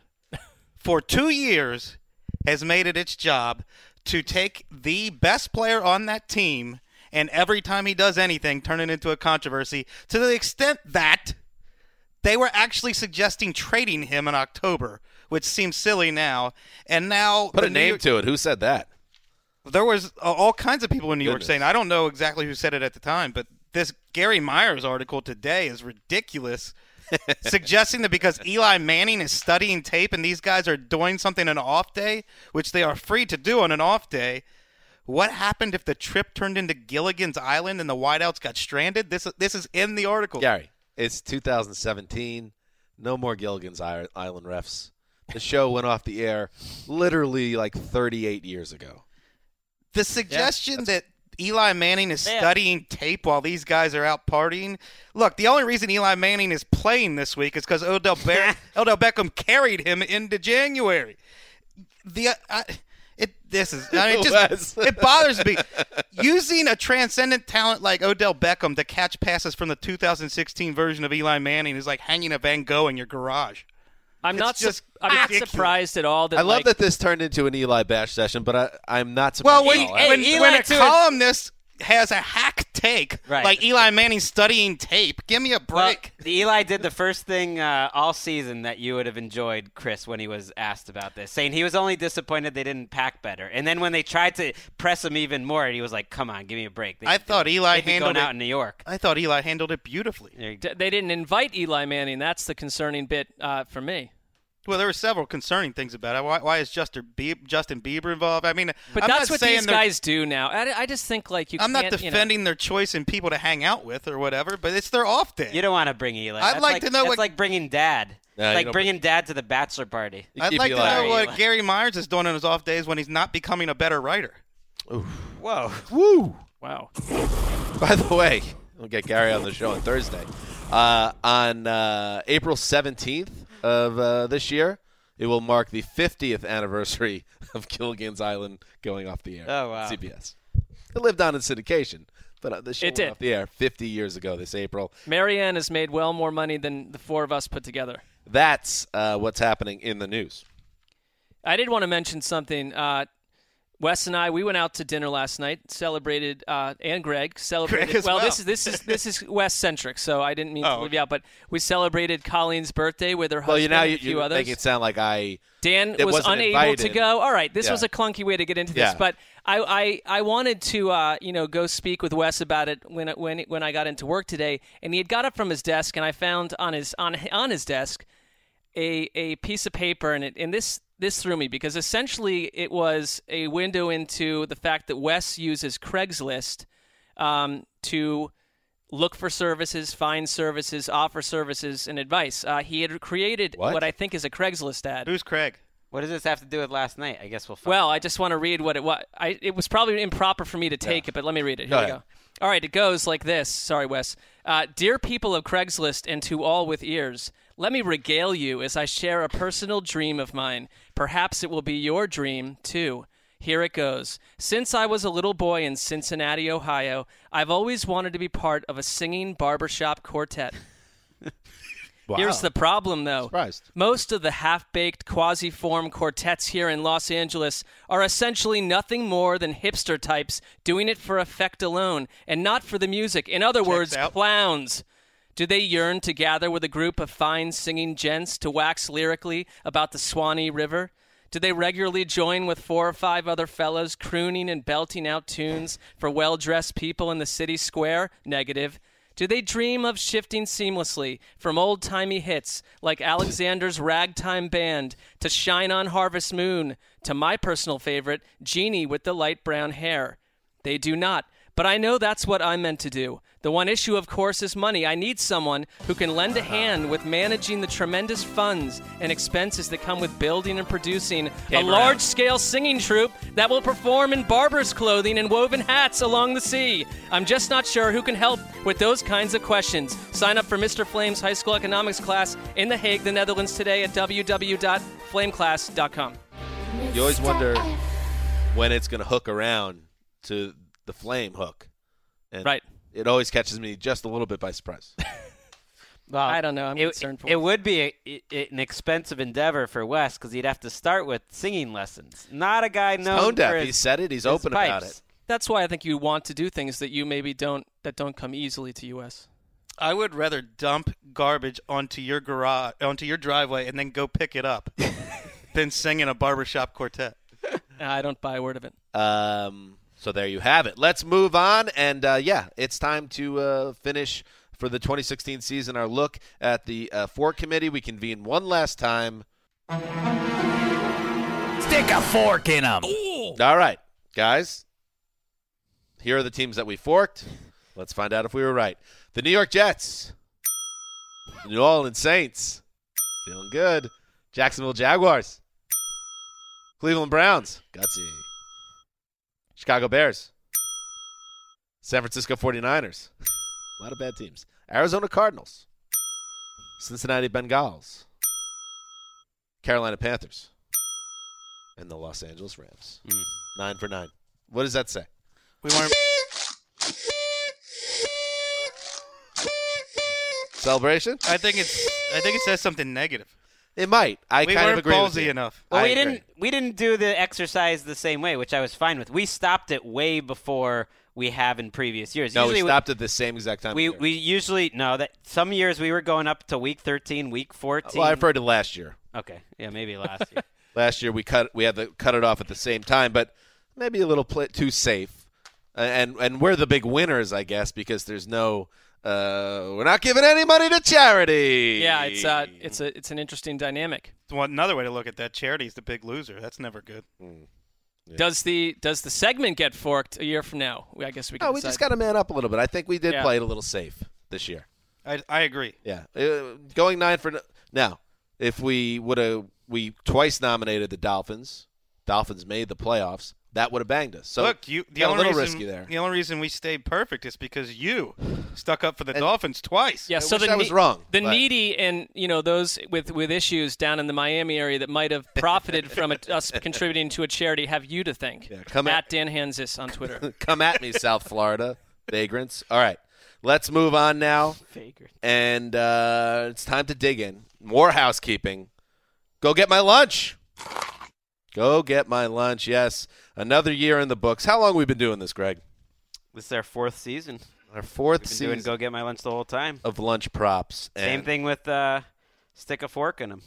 for two years, has made it its job to take the best player on that team and every time he does anything, turn it into a controversy, to the extent that They were actually suggesting trading him in October, which seems silly now. And now put a name York- to it. Who said that? There was all kinds of people in New York Goodness. saying, I don't know exactly who said it at the time, but this Gary Myers article today is ridiculous, suggesting that because Eli Manning is studying tape and these guys are doing something on an off day, which they are free to do on an off day, what happened if the trip turned into Gilligan's Island and the wideouts got stranded? This this is in the article. Gary, it's two thousand seventeen. No more Gilligan's Island refs. The show went off the air literally like thirty-eight years ago. The suggestion yeah, that Eli Manning is man. studying tape while these guys are out partying. Look, the only reason Eli Manning is playing this week is because Odell, Be- Odell Beckham carried him into January. The I, it this is I mean, it just it bothers me. Using a transcendent talent like Odell Beckham to catch passes from the two thousand sixteen version of Eli Manning is like hanging a Van Gogh in your garage. I'm it's not just su- I'm not surprised at all. That, I love like, that this turned into an Eli bash session, but I, I'm not surprised. Well, when, at all. Hey, when, Eli when a columnist it. has a hack take, right. like Eli Manning studying tape, give me a break. Well, the Eli did the first thing uh, all season that you would have enjoyed, Chris, when he was asked about this, saying he was only disappointed they didn't pack better. And then when they tried to press him even more, he was like, come on, give me a break. They, I thought they, Eli handled going it, out in New York. I thought Eli handled it beautifully. They didn't invite Eli Manning. That's the concerning bit uh, for me. Well, there were several concerning things about it. Why, why is Justin Bieber, Justin Bieber involved? I mean, but I'm that's what these guys do now. I, I just think like you. I'm can't, not defending you know. their choice in people to hang out with or whatever, but it's their off day. You don't want to bring Eli. I'd that's like, like to know. It's what... like bringing Dad. No, like bringing Dad to the bachelor party. I'd like Eli. to know what Eli. Gary Myers is doing on his off days when he's not becoming a better writer. Oof. Whoa! Woo! Wow! By the way, we'll get Gary on the show on Thursday. Uh, on uh, April seventeenth of uh, this year, it will mark the fiftieth anniversary of Gilligan's Island going off the air. Oh, wow. C B S. It lived on in syndication, but uh, the show it went did. off the air fifty years ago this April. Marianne has made well more money than the four of us put together. That's uh, what's happening in the news. I did want to mention something. Uh, Wes and I, we went out to dinner last night, celebrated, uh, and Greg celebrated. Greg well, well, this is this is this is Wes-centric, so I didn't mean oh. to leave you out, but we celebrated Colleen's birthday with her husband well, you know, and a few you others. Well, you make it sound like I Dan was unable invited. to go. All right, this yeah. was a clunky way to get into this, yeah. but I, I, I wanted to uh, you know go speak with Wes about it when when when I got into work today, and he had got up from his desk, and I found on his on on his desk a a piece of paper, and it and this. This threw me because essentially it was a window into the fact that Wes uses Craigslist um, to look for services, find services, offer services, and advice. Uh, he had created what? what I think is a Craigslist ad. Who's Craig? What does this have to do with last night? I guess we'll find Well, out. I just want to read what it was. I, it was probably improper for me to take yeah. it, but let me read it. Here go we ahead. go. All right, it goes like this. Sorry, Wes. Uh, Dear people of Craigslist and to all with ears, let me regale you as I share a personal dream of mine. Perhaps it will be your dream, too. Here it goes. Since I was a little boy in Cincinnati, Ohio, I've always wanted to be part of a singing barbershop quartet. Wow. Here's the problem, though. Surprised. Most of the half-baked, quasi-form quartets here in Los Angeles are essentially nothing more than hipster types doing it for effect alone and not for the music. In other Checks words, out. clowns. Do they yearn to gather with a group of fine singing gents to wax lyrically about the Swanee River? Do they regularly join with four or five other fellows crooning and belting out tunes for well-dressed people in the city square? Negative. Do they dream of shifting seamlessly from old-timey hits like Alexander's Ragtime Band to Shine on Harvest Moon to my personal favorite, Jeannie with the Light Brown Hair? They do not. But I know that's what I'm meant to do. The one issue, of course, is money. I need someone who can lend a hand with managing the tremendous funds and expenses that come with building and producing a large-scale singing troupe that will perform in barber's clothing and woven hats along the sea. I'm just not sure who can help with those kinds of questions. Sign up for Mister Flame's high school economics class in The Hague, the Netherlands today at w w w dot flame class dot com. You always wonder when it's going to hook around to the flame hook. And right. It always catches me just a little bit by surprise. Well, I don't know. I'm it, concerned for it. It would be a, it, an expensive endeavor for Wes because he'd have to start with singing lessons. Not a guy known Stone deaf. For his, he said it. He's open pipes. about it. That's why I think you want to do things that you maybe don't that don't come easily to you, Wes. I would rather dump garbage onto your garage, onto your driveway, and then go pick it up than sing in a barbershop quartet. I don't buy a word of it. Um, so there you have it. Let's move on, and uh, yeah, it's time to uh, finish for the twenty sixteen season. Our look at the uh, Fork Committee. We convene one last time. Stick a fork in them. Ooh. All right, guys. Here are the teams that we forked. Let's find out if we were right. The New York Jets. The New Orleans Saints. Feeling good. Jacksonville Jaguars. Cleveland Browns. Gutsy. Chicago Bears. San Francisco forty-niners. A lot of bad teams. Arizona Cardinals. Cincinnati Bengals. Carolina Panthers. And the Los Angeles Rams. Mm. Nine for nine. What does that say? We weren't... Celebration? I think it's. I think it says something negative. It might. I we kind of agree with you. Enough. Well, I we agree. didn't. We didn't do the exercise the same way, which I was fine with. We stopped it way before we have in previous years. No, usually we stopped we, at the same exact time. We we usually no that some years we were going up to week thirteen, week fourteen. Well, I referred to last year. Okay, yeah, maybe last year. Last year we cut we had to cut it off at the same time, but maybe a little play, too safe. And and we're the big winners, I guess, because there's no. Uh, we're not giving any money to charity. Yeah, it's uh, it's a it's an interesting dynamic. Well, another way to look at that, charity is the big loser. That's never good. Mm. Yeah. Does the does the segment get forked a year from now? I guess we. Can no, decide. We just got to man up a little bit. I think we did yeah. play it a little safe this year. I I agree. Yeah, uh, going nine for now. If we would have we twice nominated the Dolphins, Dolphins made the playoffs. That would have banged us. So look, you, the only a little reason, risky there. The only reason we stayed perfect is because you stuck up for the and, Dolphins twice. Yeah, I so wish the I was ne- wrong. The but. needy and you know those with, with issues down in the Miami area that might have profited from a, us contributing to a charity have you to thank. Yeah, come at, at Dan Hanzus on Twitter. Come at me, South Florida vagrants. All right, let's move on now. Vagrant. And uh, it's time to dig in. More housekeeping. Go get my lunch. Go get my lunch. Yes. Another year in the books. How long have we been doing this, Greg? This is our fourth season. Our fourth We've been season. Doing Go Get My Lunch the whole time. Of lunch props. And same thing with uh, Stick a Fork in them.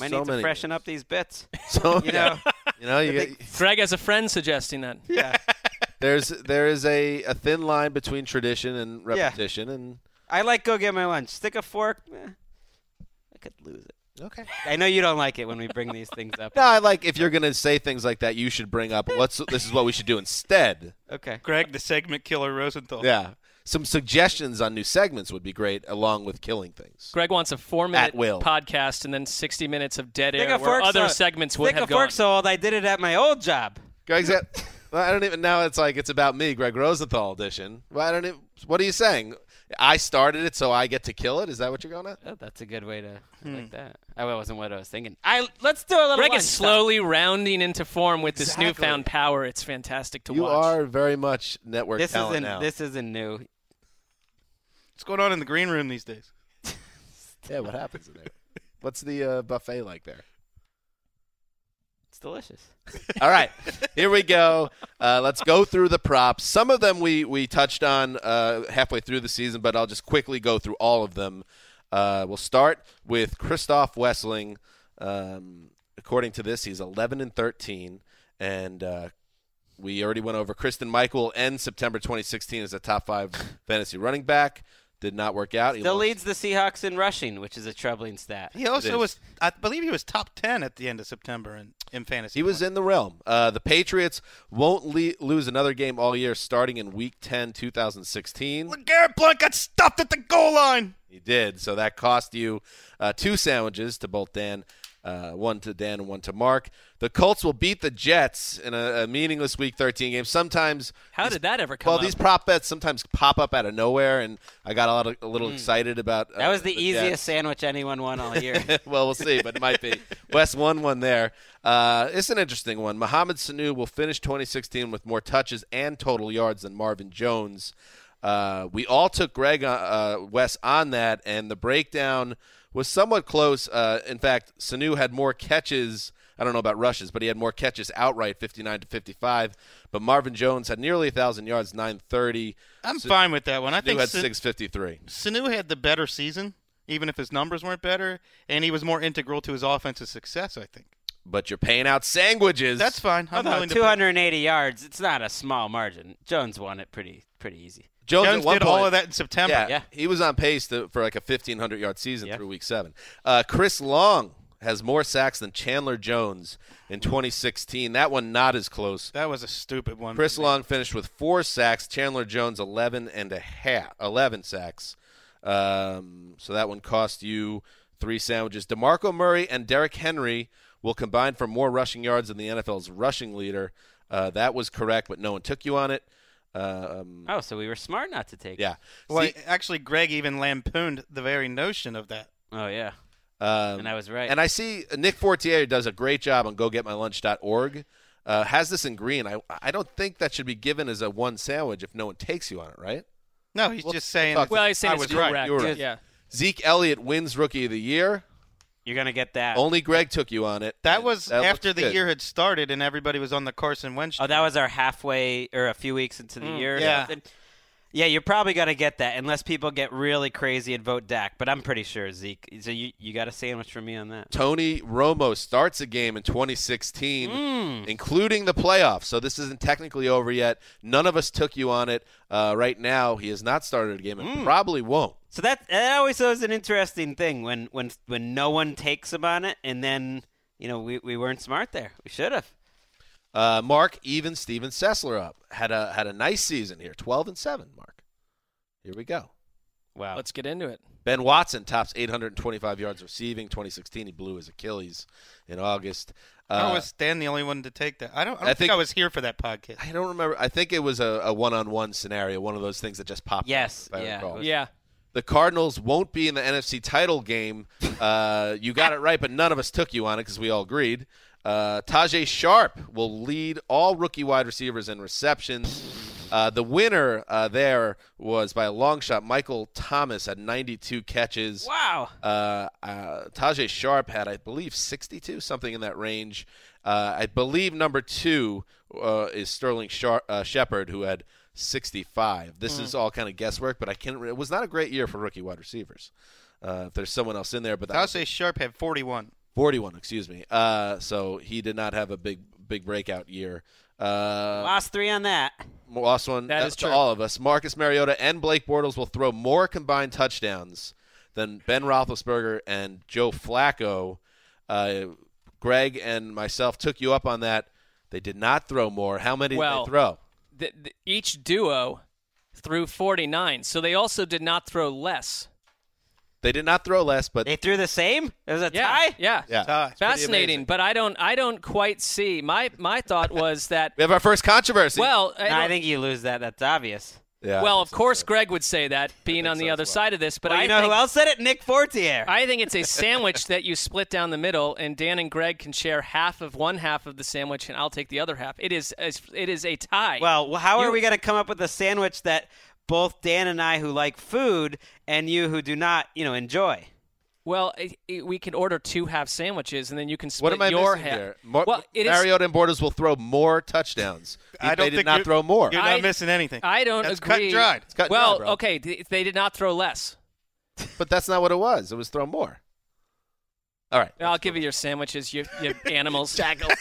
Might so need to many freshen games. Up these bits. So you know, you know, you get, Greg has a friend suggesting that. Yeah. There's there is a, a thin line between tradition and repetition, yeah. and I like Go Get My Lunch. Stick a Fork. Eh, I could lose it. Okay. I know you don't like it when we bring these things up. No, I like if you're going to say things like that, you should bring up what's this is what we should do instead. Okay. Greg, the segment killer Rosenthal. Yeah. Some suggestions on new segments would be great, along with killing things. Greg wants a four-minute podcast and then sixty minutes of dead air where other segments would have gone. Stick a fork so old, I did it at my old job. Greg's at, well, I don't even – now it's like it's about me, Greg Rosenthal edition. Well, I don't even, what are you saying? I started it, so I get to kill it? Is that what you're going at? Oh, that's a good way to hmm. like that. I wasn't what I was thinking. I Let's do a little Greg lunch. Is slowly stop. Rounding into form with exactly. this newfound power. It's fantastic to you watch. You are very much network this talent now. This isn't new. What's going on in the green room these days? Yeah, what happens in there? What's the uh, buffet like there? It's delicious. All right. Here we go. Uh, let's go through the props. Some of them we, we touched on uh, halfway through the season, but I'll just quickly go through all of them. Uh, we'll start with Christoph Wesseling. Um, according to this, he's eleven and thirteen, and uh, we already went over. Kristen Michael will end September twenty sixteen as a top five fantasy running back. Did not work out. He Still leads the Seahawks in rushing, which is a troubling stat. He also was, I believe he was top ten at the end of September in, in fantasy. He was in the realm. Uh, the Patriots won't le- lose another game all year starting in week ten, twenty sixteen. LeGarrette Blount got stuffed at the goal line. He did, so that cost you uh, two sandwiches to both Dan, uh, one to Dan and one to Mark. The Colts will beat the Jets in a, a meaningless week thirteen game. Sometimes how these, did that ever come well, up? Well, these prop bets sometimes pop up out of nowhere, and I got a, lot of, a little mm. excited about uh, that was the, the easiest Jets. Sandwich anyone won all year. Well, we'll see, but it might be. Wes won one there. Uh, it's an interesting one. Mohamed Sanu will finish twenty sixteen with more touches and total yards than Marvin Jones. Uh, we all took Greg uh, Wes on that, and the breakdown was somewhat close. Uh, in fact, Sanu had more catches I don't know about rushes, but he had more catches outright, fifty-nine to fifty-five. But Marvin Jones had nearly one thousand yards, nine thirty. I'm so, fine with that one. I Sanu think had San- six fifty-three. Sanu had the better season, even if his numbers weren't better, and he was more integral to his offensive success, I think. But you're paying out sandwiches. That's fine. I'm Although two hundred eighty yards, it's not a small margin. Jones won it pretty pretty easy. Jones, Jones did point, all of that in September. Yeah, yeah. He was on pace to, for like a fifteen hundred-yard season yeah. through week seven. Uh, Chris Long has more sacks than Chandler Jones in twenty sixteen. That one not as close. That was a stupid one. Chris Long finished with four sacks. Chandler Jones, eleven and a half. eleven sacks. Um, so that one cost you three sandwiches. DeMarco Murray and Derrick Henry will combine for more rushing yards than the N F L's rushing leader. Uh, that was correct, but no one took you on it. Um, oh, so we were smart not to take yeah. it. Yeah. Well, See, actually, Greg even lampooned the very notion of that. Oh, yeah. Um, and I was right. And I see Nick Fortier does a great job on go get my lunch dot org. Uh, has this in green. I I don't think that should be given as a one sandwich if no one takes you on it, right? No, he's well, just saying. Well, well he's saying I was correct. Right. You were right. Yeah. Zeke Elliott wins Rookie of the Year. You're going to get that. Only Greg took you on it. That was that after the good. year had started and everybody was on the Carson Wentz. Oh, that was our halfway or a few weeks into the mm, year. Yeah. And, yeah, you're probably going to get that unless people get really crazy and vote Dak. But I'm pretty sure, Zeke. So you, you got a sandwich for me on that. Tony Romo starts a game in twenty sixteen, mm. including the playoffs. So this isn't technically over yet. None of us took you on it. Uh, right now, he has not started a game and mm. probably won't. So that, that always was an interesting thing when, when when no one takes him on it, and then, you know, we, we weren't smart there. We should have. Uh, Mark, even Steven Sessler up. Had a had a nice season here, twelve and seven, Mark. Here we go. Wow. Let's get into it. Ben Watson tops eight hundred twenty-five yards receiving. twenty sixteen, he blew his Achilles in August. Uh, I was Dan the only one to take that. I don't, I don't I think, think I was here for that podcast. I don't remember. I think it was a, a one-on-one scenario, one of those things that just popped yes, up. Yes, yeah, yeah. The Cardinals won't be in the N F C title game. Uh, you got it right, but none of us took you on it because we all agreed. Uh, Tajay Sharp will lead all rookie wide receivers in receptions. Uh, the winner uh, there was by a long shot. Michael Thomas had ninety-two catches. Wow. Uh, uh, Tajay Sharp had, I believe, sixty-two, something in that range. Uh, I believe number two uh, is Sterling Shar- uh, Shepard, who had sixty-five. This mm. is all kind of guesswork, but I can't. It was not a great year for rookie wide receivers. Uh, if there's someone else in there, but I'll say Sharp had forty-one. forty-one, excuse me. Uh, so he did not have a big, big breakout year. Uh, lost three on that. Lost one. That is to true. All of us. Marcus Mariota and Blake Bortles will throw more combined touchdowns than Ben Roethlisberger and Joe Flacco. Uh, Greg and myself took you up on that. They did not throw more. How many well, did they throw? The, the, each duo threw forty-nine, so they also did not throw less. They did not throw less, but they threw the same. It was a yeah, tie. Yeah, yeah. Uh, fascinating. But I don't, I don't quite see. My, my thought was that we have our first controversy. Well, no, I, I think you lose that. That's obvious. Yeah, well, of course, so. Greg would say that, being on the so other well. side of this. But well, you I know think, who else said it? Nick Fortier. I think it's a sandwich that you split down the middle, and Dan and Greg can share half of one half of the sandwich, and I'll take the other half. It is it is a tie. Well, how are you, we going to come up with a sandwich that both Dan and I, who like food, and you, who do not, you know, enjoy? Well, it, it, we can order two half sandwiches, and then you can split your half. Mar- well, Mariota and Bortles will throw more touchdowns. I don't they did not throw more. You're not I, missing anything. I don't that's agree. Cut and dried. It's cut and well, dried, okay, th- they did not throw less. But that's not what it was. It was throw more. All right. I'll give you your sandwiches, you, you animals. Jackals.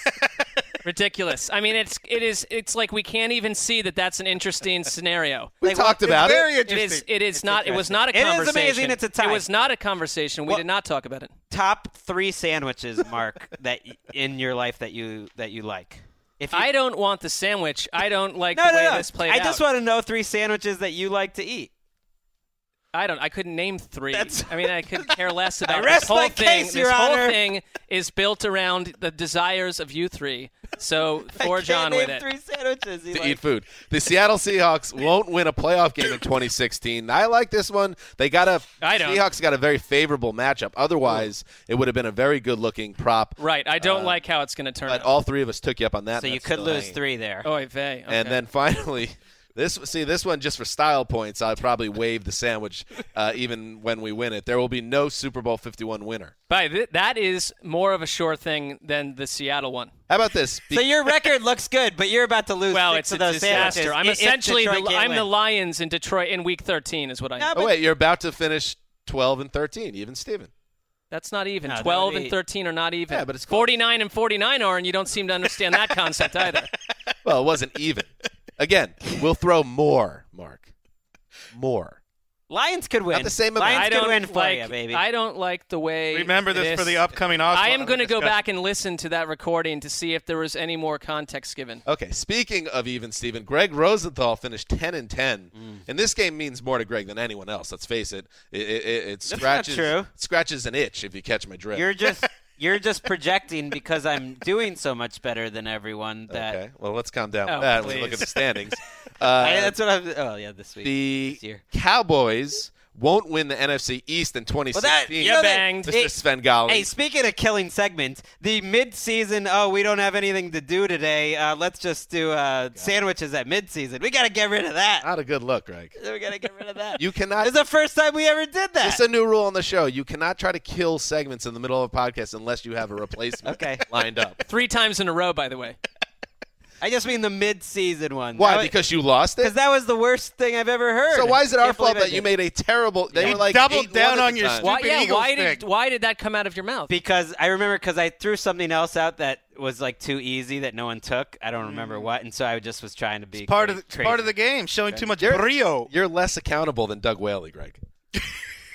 Ridiculous. I mean, it's it is it's like we can't even see that that's an interesting scenario. We like, talked about it. Very interesting. It is it is it's not it was not a conversation. It is amazing. It's a tie. It was not a conversation. Well, we did not talk about it. Top three sandwiches, Mark, that in your life that you that you like. If you, I don't want the sandwich. I don't like no, the way no, no. this played I out. I just want to know three sandwiches that you like to eat. I don't. I couldn't name three. That's, I mean, I could care less about this whole thing. Case, this whole Honor. thing is built around the desires of you three. So, for John with it. Three sandwiches to like. eat food. The Seattle Seahawks won't win a playoff game in twenty sixteen. I like this one. They got a I don't. Seahawks got a very favorable matchup. Otherwise, it would have been a very good-looking prop. Right. I don't uh, like how it's going to turn but out. All three of us took you up on that. So you could lose lane. three there. Oh, okay. And then finally, This see this one just for style points. I'll probably waive the sandwich, uh, even when we win it. There will be no Super Bowl fifty-one winner. By th- that is more of a sure thing than the Seattle one. How about this? Be- so your record looks good, but you're about to lose well, six it's of those sandwiches. Disaster. I'm it, essentially the, I'm win. the Lions in Detroit in Week thirteen is what I. No, oh wait, you're about to finish twelve and thirteen, even Steven. That's not even. No, twelve and thirteen are not even. Yeah, but it's close. forty-nine and forty-nine are, and you don't seem to understand that concept either. Well, it wasn't even. Again, we'll throw more, Mark. More. Lions could win. Not the same amount. Lions I could win for like, you, baby. I don't like the way Remember this, this for the upcoming Osweiler. I am going to go back and listen to that recording to see if there was any more context given. Okay, speaking of even, Steven, Greg Rosenthal finished ten and ten. Mm. And this game means more to Greg than anyone else, let's face it. It, it, it, it scratches, it scratches an itch if you catch my drift. You're just – You're just projecting because I'm doing so much better than everyone. That okay. Well, let's calm down. Oh, that. Let's look at the standings. Uh, I, that's what I'm. Oh yeah, this week. The this year. Cowboys won't win the N F C East in twenty sixteen. Well, that, you know banged, Mister Svengali. Hey, speaking of killing segments, the mid-season. Oh, we don't have anything to do today. Uh, let's just do uh, sandwiches at mid-season. We got to get rid of that. Not a good look, Greg. We got to get rid of that. You cannot. It's the first time we ever did that. It's a new rule on the show. You cannot try to kill segments in the middle of a podcast unless you have a replacement okay. lined up. Three times in a row, by the way. I just mean the mid-season one. Why? Was, because you lost it? Because that was the worst thing I've ever heard. So why is it our fault that you made a terrible – they yeah. were like doubled down on your stupid why, yeah, Eagles why did, thing. Why did that come out of your mouth? Because I remember because I threw something else out that was like too easy that no one took. I don't remember mm. what. And so I just was trying to be it's part crazy. of the, part of the game, showing Greg. too much you're, brio. You're less accountable than Doug Whaley, Greg.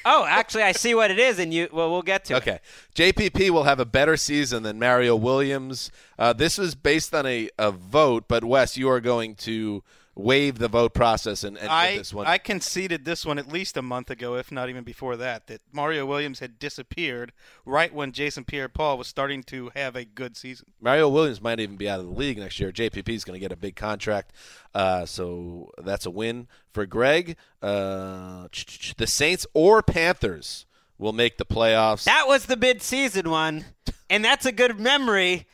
Oh, actually, I see what it is, and you. Well, we'll get to okay. it. Okay, J P P will have a better season than Mario Williams. Uh, this was based on a, a vote, but Wes, you are going to waive the vote process and, and I, this one. I conceded this one at least a month ago, if not even before that, that Mario Williams had disappeared right when Jason Pierre-Paul was starting to have a good season. Mario Williams might even be out of the league next year. J P P is going to get a big contract, uh, so that's a win for Greg. Uh, the Saints or Panthers will make the playoffs. That was the mid-season one, and that's a good memory.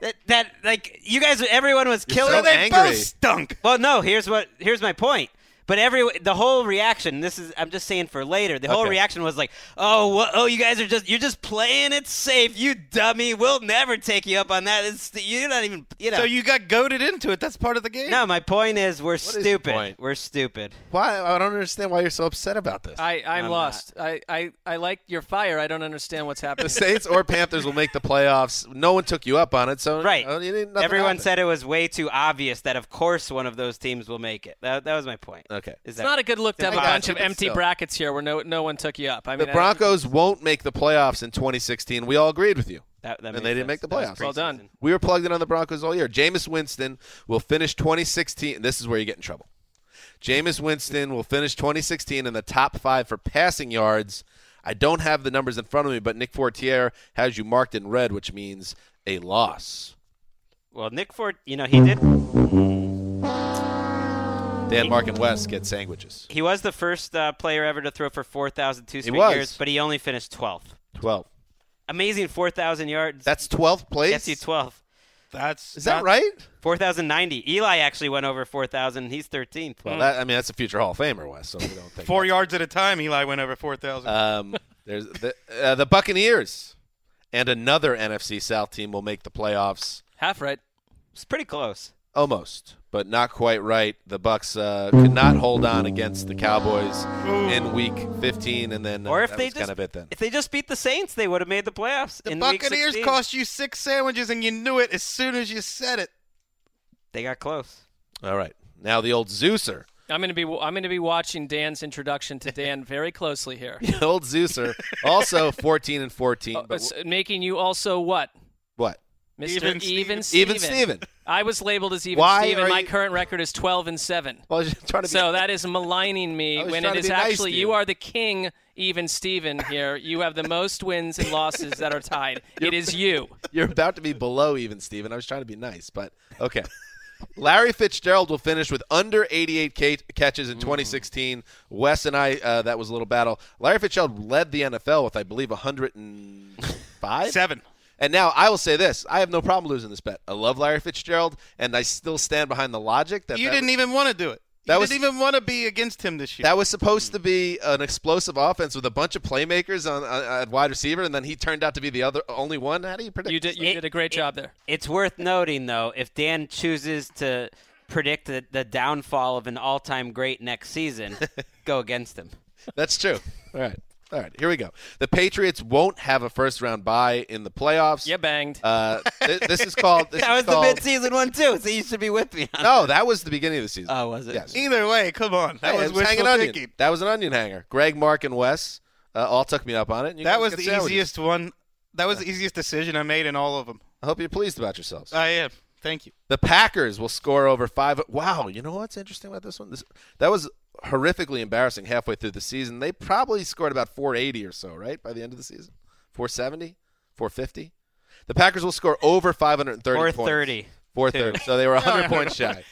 That, that like you guys, everyone was You're killing. So they angry. both stunk. Well, no. Here's what. Here's my point. But every the whole reaction. This is. I'm just saying for later. The whole okay. reaction was like, oh, wh- oh, you guys are just. You're just playing it safe, you dummy. We'll never take you up on that. It's, you're not even. You know. So you got goaded into it. That's part of the game. No, my point is we're what stupid. Is point? We're stupid. Why? I don't understand why you're so upset about this. I I'm, I'm lost. I, I I like your fire. I don't understand what's happening. The Saints or Panthers will make the playoffs. No one took you up on it. So right. You didn't, Everyone happened. said it was way too obvious that of course one of those teams will make it. That that was my point. Uh, Okay. It's not a good look to have a bunch of empty still. brackets here where no no one took you up. I mean, the Broncos I won't make the playoffs in twenty sixteen. We all agreed with you. That, that and they sense. didn't make the playoffs. Well done. We were plugged in on the Broncos all year. Jameis Winston will finish twenty sixteen. This is where you get in trouble. Jameis Winston will finish twenty sixteen in the top five for passing yards. I don't have the numbers in front of me, but Nick Fortier has you marked in red, which means a loss. Well, Nick Fort, you know, he did Dan, Mark, and Wes get sandwiches. He was the first uh, player ever to throw for four thousand two straight years, but he only finished twelfth. twelfth. Amazing four thousand yards. That's twelfth place? Gets you twelfth. That's Is that right? four thousand ninety. Eli actually went over four thousand. He's thirteenth. Well, that, I mean, that's a future Hall of Famer, Wes, so we don't think Four yards at a time, Eli went over four thousand. Um, there's the, uh, the Buccaneers and another N F C South team will make the playoffs. Half right. It's pretty close. Almost, but not quite right. The Bucs uh, could not hold on against the Cowboys Ooh. in Week fifteen, and then uh, or if that they was just, kind of it then. If they just beat the Saints, they would have made the playoffs. The in Buccaneers week cost you six sandwiches, and you knew it as soon as you said it. They got close. All right, now the old Zeuser. I'm gonna be I'm gonna be watching Dan's introduction to Dan very closely here. The old Zeuser, also fourteen and fourteen, oh, but w- making you also what? What? Mister Even, Even Steven. Even Steven. I was labeled as Even Why Steven. My you... current record is twelve and seven. Well, I was trying to be... So that is maligning me when it is actually nice, you are the king, Even Steven here. You have the most wins and losses that are tied. It is you. You're about to be below Even Steven. I was trying to be nice, but okay. Larry Fitzgerald will finish with under eighty-eight k- catches in twenty sixteen. Wes and I, uh, that was a little battle. Larry Fitzgerald led the N F L with, I believe, one hundred five? Seven. And now I will say this. I have no problem losing this bet. I love Larry Fitzgerald, and I still stand behind the logic. that You that didn't was, even want to do it. That was, didn't even want to be against him this year. That was supposed to be an explosive offense with a bunch of playmakers on at wide receiver, and then he turned out to be the other only one. How do you predict? You did, you it, did a great it, job there. It's worth noting, though, if Dan chooses to predict the, the downfall of an all-time great next season, go against him. That's true. All right. All right, here we go. The Patriots won't have a first-round bye in the playoffs. You banged. Uh, th- this is called. This that is was called, the mid-season one too, so you should be with me. On no, that. that was the beginning of the season. Oh, was it? Yes. Either way, come on. That hey, was, was hanging onion. Thinking. That was an onion hanger. Greg, Mark, and Wes uh, all took me up on it. That was the sandwiches. easiest one. That was the easiest decision I made in all of them. I hope you're pleased about yourselves. I am. Thank you. The Packers will score over five. Wow, you know what's interesting about this one? This that was. horrifically embarrassing halfway through the season. They probably scored about four eighty or so, right, by the end of the season? four seventy? four fifty? The Packers will score over five hundred thirty points. four thirty. four thirty. So they were one hundred points shy.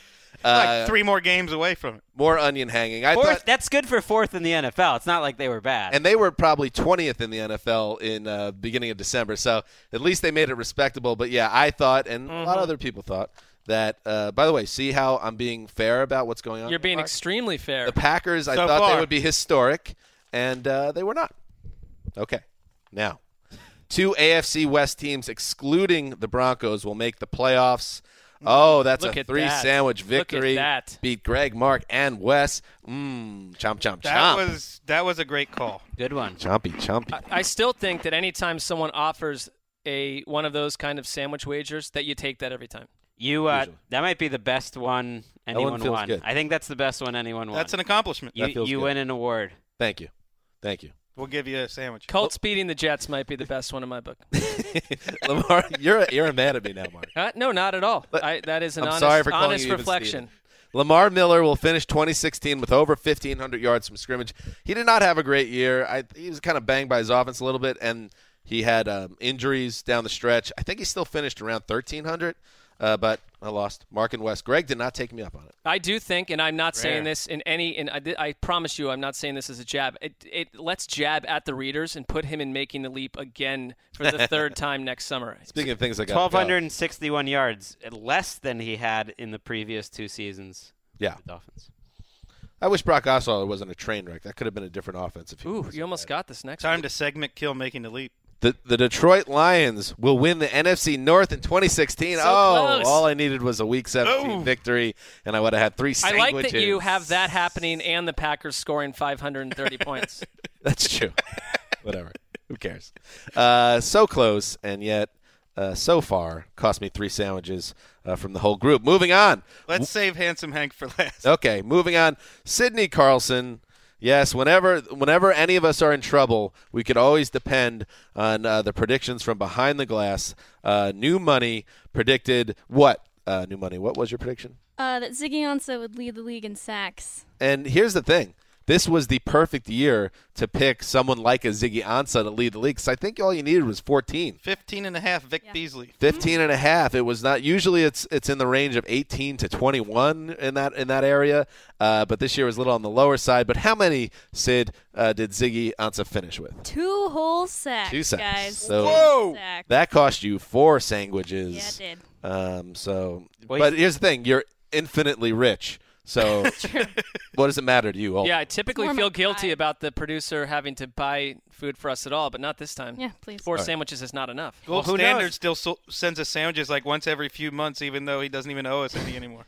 Uh, like three more games away from it. More onion hanging. I fourth, thought, that's good for fourth in the N F L. It's not like they were bad. And they were probably twentieth in the N F L in the uh, beginning of December. So at least they made it respectable. But, yeah, I thought, and mm-hmm. a lot of other people thought, that, uh, by the way, see how I'm being fair about what's going on? You're being extremely fair. The Packers, so I thought far. they would be historic, and uh, they were not. Okay. Now, two A F C West teams, excluding the Broncos, will make the playoffs. Oh, that's Look a three-sandwich that. victory. Look at that. Beat Greg, Mark, and Wes. Mmm, chomp, chomp, chomp. That was, that was a great call. Good one. Chompy, chompy. I, I still think that anytime someone offers a one of those kind of sandwich wagers, that you take that every time. You uh, that might be the best one anyone won. Good. I think that's the best one anyone won. That's an accomplishment. You, that feels you good. win an award. Thank you, thank you. We'll give you a sandwich. Colts well, beating the Jets might be the best one in my book. Lamar, you're you're mad at me now, Mark. Uh, no, not at all. I, that is an I'm honest, sorry for honest you reflection. Lamar Miller will finish twenty sixteen with over fifteen hundred yards from scrimmage. He did not have a great year. I, he was kind of banged by his offense a little bit, and he had um, injuries down the stretch. I think he still finished around thirteen hundred. Uh, but I lost. Mark and Wes. Greg did not take me up on it. I do think, and I'm not Rare. saying this in any, and I, I promise you I'm not saying this as a jab. It, it Let's jab at the readers and put him in making the leap again for the third time next summer. Speaking of things like twelve sixty-one yards, less than he had in the previous two seasons. Yeah. The Dolphins. I wish Brock Osweiler wasn't a train wreck. That could have been a different offense. If he Ooh, you almost bad. got this next Time week. to segment kill making the leap. The the Detroit Lions will win the N F C North in twenty sixteen. So oh, close. All I needed was a Week seventeen oh. victory, and I would have had three sandwiches. I like that you have that happening and the Packers scoring five hundred thirty points. That's true. Whatever. Who cares? Uh, so close, and yet uh, so far cost me three sandwiches uh, from the whole group. Moving on. Let's w- save Handsome Hank for last. Okay, moving on. Sydney Carlson. Yes, whenever whenever any of us are in trouble, we could always depend on uh, the predictions from behind the glass. Uh, new money predicted what? Uh, new money, what was your prediction? Uh, that Ziggy Ansah would lead the league in sacks. And here's the thing. This was the perfect year to pick someone like a Ziggy Ansah to lead the league. Because I think all you needed was fourteen. fifteen and a half, Vic yeah. Beasley. fifteen and a half. It was not – usually it's it's in the range of eighteen to twenty-one in that in that area. Uh, but this year was a little on the lower side. But how many, Sid, uh, did Ziggy Ansah finish with? Two whole sacks, Two sacks. guys. So Whoa! Sack. That cost you four sandwiches. Yeah, it did. Um, so, well, but here's the thing. You're infinitely rich. So what does it matter to you all? Yeah, I typically feel guilty about the producer having to buy food for us at all, but not this time. Yeah, please. Four all sandwiches right. is not enough. Gold well, Standard still so- sends us sandwiches like once every few months, even though he doesn't even owe us any anymore.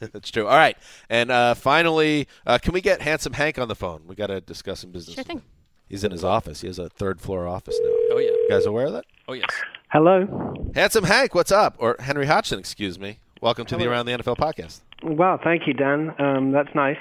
That's true. All right. And uh, finally, uh, can we get Handsome Hank on the phone? We got to discuss some business. Sure thing. He's in his office. He has a third-floor office now. Oh, yeah. You guys aware of that? Oh, yes. Hello. Handsome Hank, what's up? Or Henry Hodgson, excuse me. Welcome to Hello. the Around the N F L Podcast. Wow, thank you, Dan. Um, that's nice.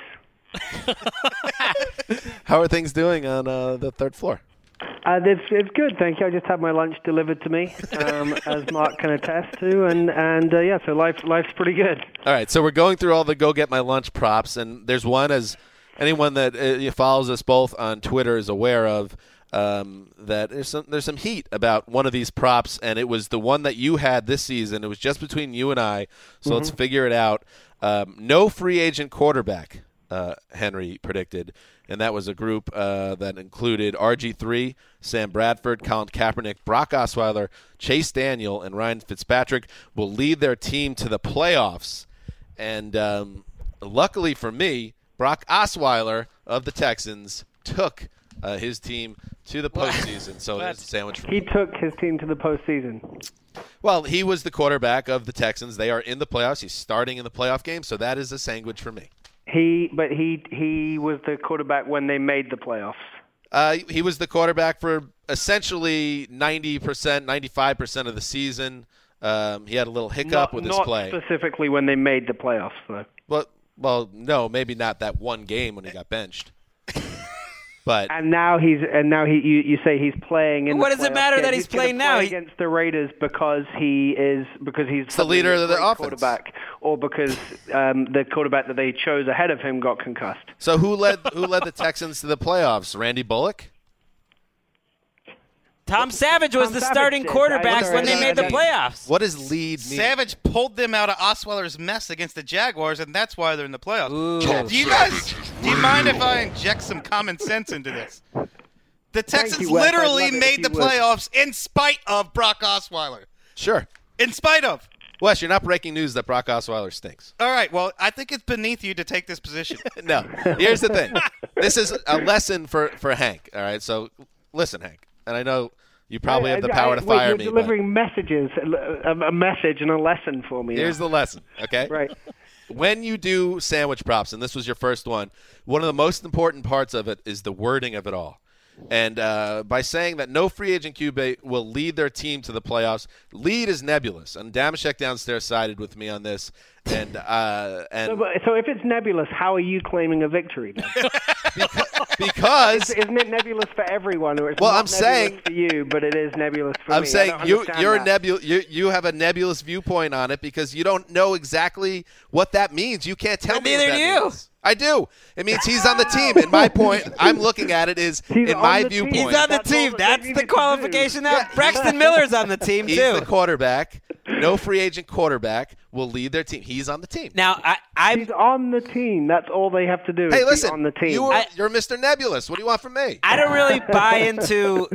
How are things doing on uh, the third floor? Uh, it's, it's good, thank you. I just had my lunch delivered to me, um, as Mark can attest to, and, and uh, yeah, so life life's pretty good. All right, so we're going through all the go get my lunch props, and there's one, as anyone that uh, follows us both on Twitter is aware of, Um, that there's some, there's some heat about one of these props, and it was the one that you had this season. It was just between you and I, so mm-hmm. let's figure it out. Um, no free agent quarterback, uh, Henry predicted, and that was a group uh, that included R G three, Sam Bradford, Colin Kaepernick, Brock Osweiler, Chase Daniel, and Ryan Fitzpatrick will lead their team to the playoffs. And um, luckily for me, Brock Osweiler of the Texans took uh, his team to the postseason. So it's a sandwich for me. He took his team to the postseason. Well, he was the quarterback of the Texans. They are in the playoffs. He's starting in the playoff game, so that is a sandwich for me. He, but he he was the quarterback when they made the playoffs. Uh, he was the quarterback for essentially ninety percent, ninety-five percent of the season. Um, he had a little hiccup not, with his not play. Not specifically when they made the playoffs, though. Well, well, no, maybe not that one game when he got benched. But and now he's and now he you, you say he's playing in. What the does it matter game. that he's, he's playing now play he, against the Raiders because he is because he's the leader of the offense, quarterback, or because um, the quarterback that they chose ahead of him got concussed. So who led who led the Texans to the playoffs? Randy Bullock. Tom Savage was Tom the Savage starting did. quarterback when they made the playoffs. What does lead mean? Savage pulled them out of Osweiler's mess against the Jaguars, and that's why they're in the playoffs. Ooh. Do you guys, do you mind if I inject some common sense into this? The Texans you, literally made the playoffs would. in spite of Brock Osweiler. Sure. In spite of. Wes, you're not breaking news that Brock Osweiler stinks. All right, well, I think it's beneath you to take this position. No. Here's the thing. This is a lesson for, for Hank, all right? So listen, Hank. And I know you probably I, have the power I, I, to fire me. You're delivering but... messages, a, a message and a lesson for me. Here's now. the lesson, okay? Right. When you do sandwich props, and this was your first one, one of the most important parts of it is the wording of it all. And uh, by saying that no free agent Q B will lead their team to the playoffs, lead is nebulous. And Damashek downstairs sided with me on this. And uh, and so, so if it's nebulous, how are you claiming a victory? because, because isn't it nebulous for everyone? Or it's well, not I'm saying for you, but it is nebulous for I'm me. I'm saying you you're nebul- you you have a nebulous viewpoint on it because you don't know exactly what that means. You can't tell but me. Neither what that do you. Means. I do. It means he's on the team. And my point I'm looking at it is he's in my viewpoint. Team. He's on the That's team. That's the qualification now. Yeah. Braxton Miller's on the team, he's too. He's the quarterback. No free agent quarterback will lead their team. He's on the team. Now, I, I'm He's on the team. That's all they have to do. Hey, is listen, be on the team. You were, I, you're Mister Nebulous. What do you want from me? I don't really buy into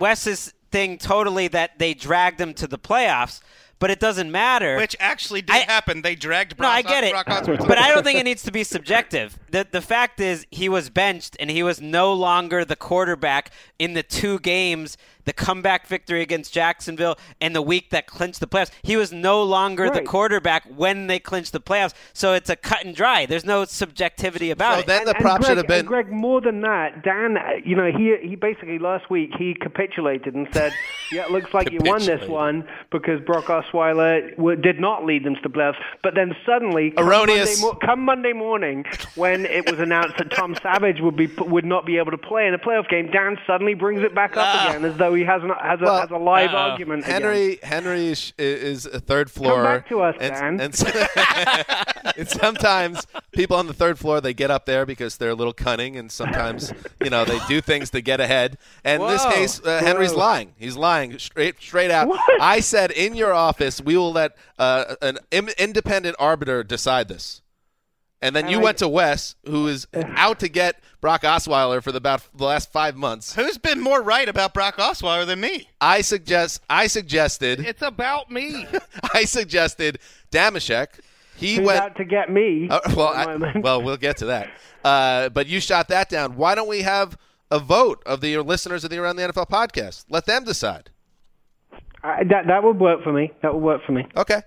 Wes's thing totally that they dragged him to the playoffs. But it doesn't matter. Which actually did I, happen. They dragged Brock Osweiler. No, I get it. But I don't think it needs to be subjective. The, the fact is he was benched, and he was no longer the quarterback in the two games, the comeback victory against Jacksonville and the week that clinched the playoffs. He was no longer right. the quarterback when they clinched the playoffs. So it's a cut and dry. There's no subjectivity about so it. So then the prop Greg, should have been. And Greg, more than that, Dan, you know, he, he basically last week he capitulated and said, yeah, it looks like you won this one because Brock Osweiler Osweiler did not lead them to the playoffs, but then suddenly, come Monday, mo- come Monday morning, when it was announced that Tom Savage would be would not be able to play in a playoff game, Dan suddenly brings it back up uh, again as though he has, not, has, well, a, has a live uh, argument. Henry again. Henry is, is a third floor. Come back to us, and, Dan. And, and sometimes people on the third floor they get up there because they're a little cunning, and sometimes you know they do things to get ahead. And Whoa. in this case, uh, Henry's Whoa. lying. He's lying straight straight out. What? I said in your office. We will let uh, an im- independent arbiter decide this. And then you went to Wes, who is out to get Brock Osweiler for the about the last five months. Who's been more right about Brock Osweiler than me? I suggest. I suggested. It's about me. I suggested Damashek. He Who's went out to get me. Uh, well, I, well, we'll get to that. Uh, but you shot that down. Why don't we have a vote of the listeners of the Around the N F L podcast? Let them decide. I, that that would work for me. That would work for me. Okay.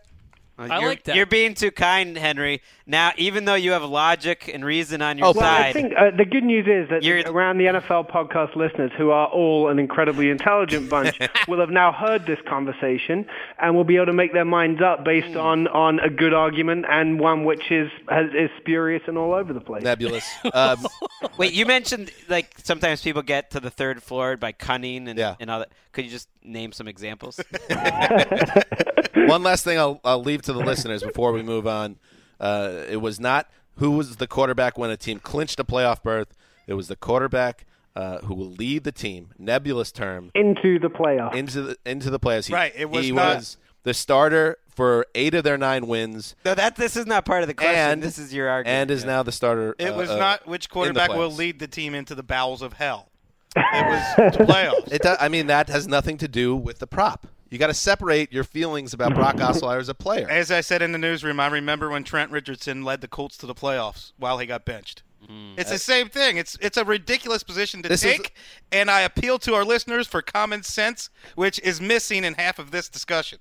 Uh, I like that. You're being too kind, Henry. Now, even though you have logic and reason on your oh, side. Well, I think uh, the good news is that you're... Around the N F L podcast listeners, who are all an incredibly intelligent bunch, will have now heard this conversation and will be able to make their minds up based mm. on, on a good argument and one which is has, is spurious and all over the place. Nebulous. Um, Wait, you mentioned like sometimes people get to the third floor by cunning and, yeah. and all that. Could you just name some examples? One last thing I'll, I'll leave to the listeners before we move on. Uh, it was not who was the quarterback when a team clinched a playoff berth. It was the quarterback uh, who will lead the team, nebulous term, into the playoffs. Into the into the playoffs. He, right. It was he not... was the starter for eight of their nine wins. No, that this is not part of the question. And, this is your argument. And is yeah. now the starter. It uh, was not which quarterback will lead the team into the bowels of hell. It was the playoffs. It does, I mean, that has nothing to do with the prop. You got to separate your feelings about Brock Osweiler as a player. As I said in the newsroom, I remember when Trent Richardson led the Colts to the playoffs while he got benched. Mm, it's the same thing. It's it's a ridiculous position to take, is, and I appeal to our listeners for common sense, which is missing in half of this discussion.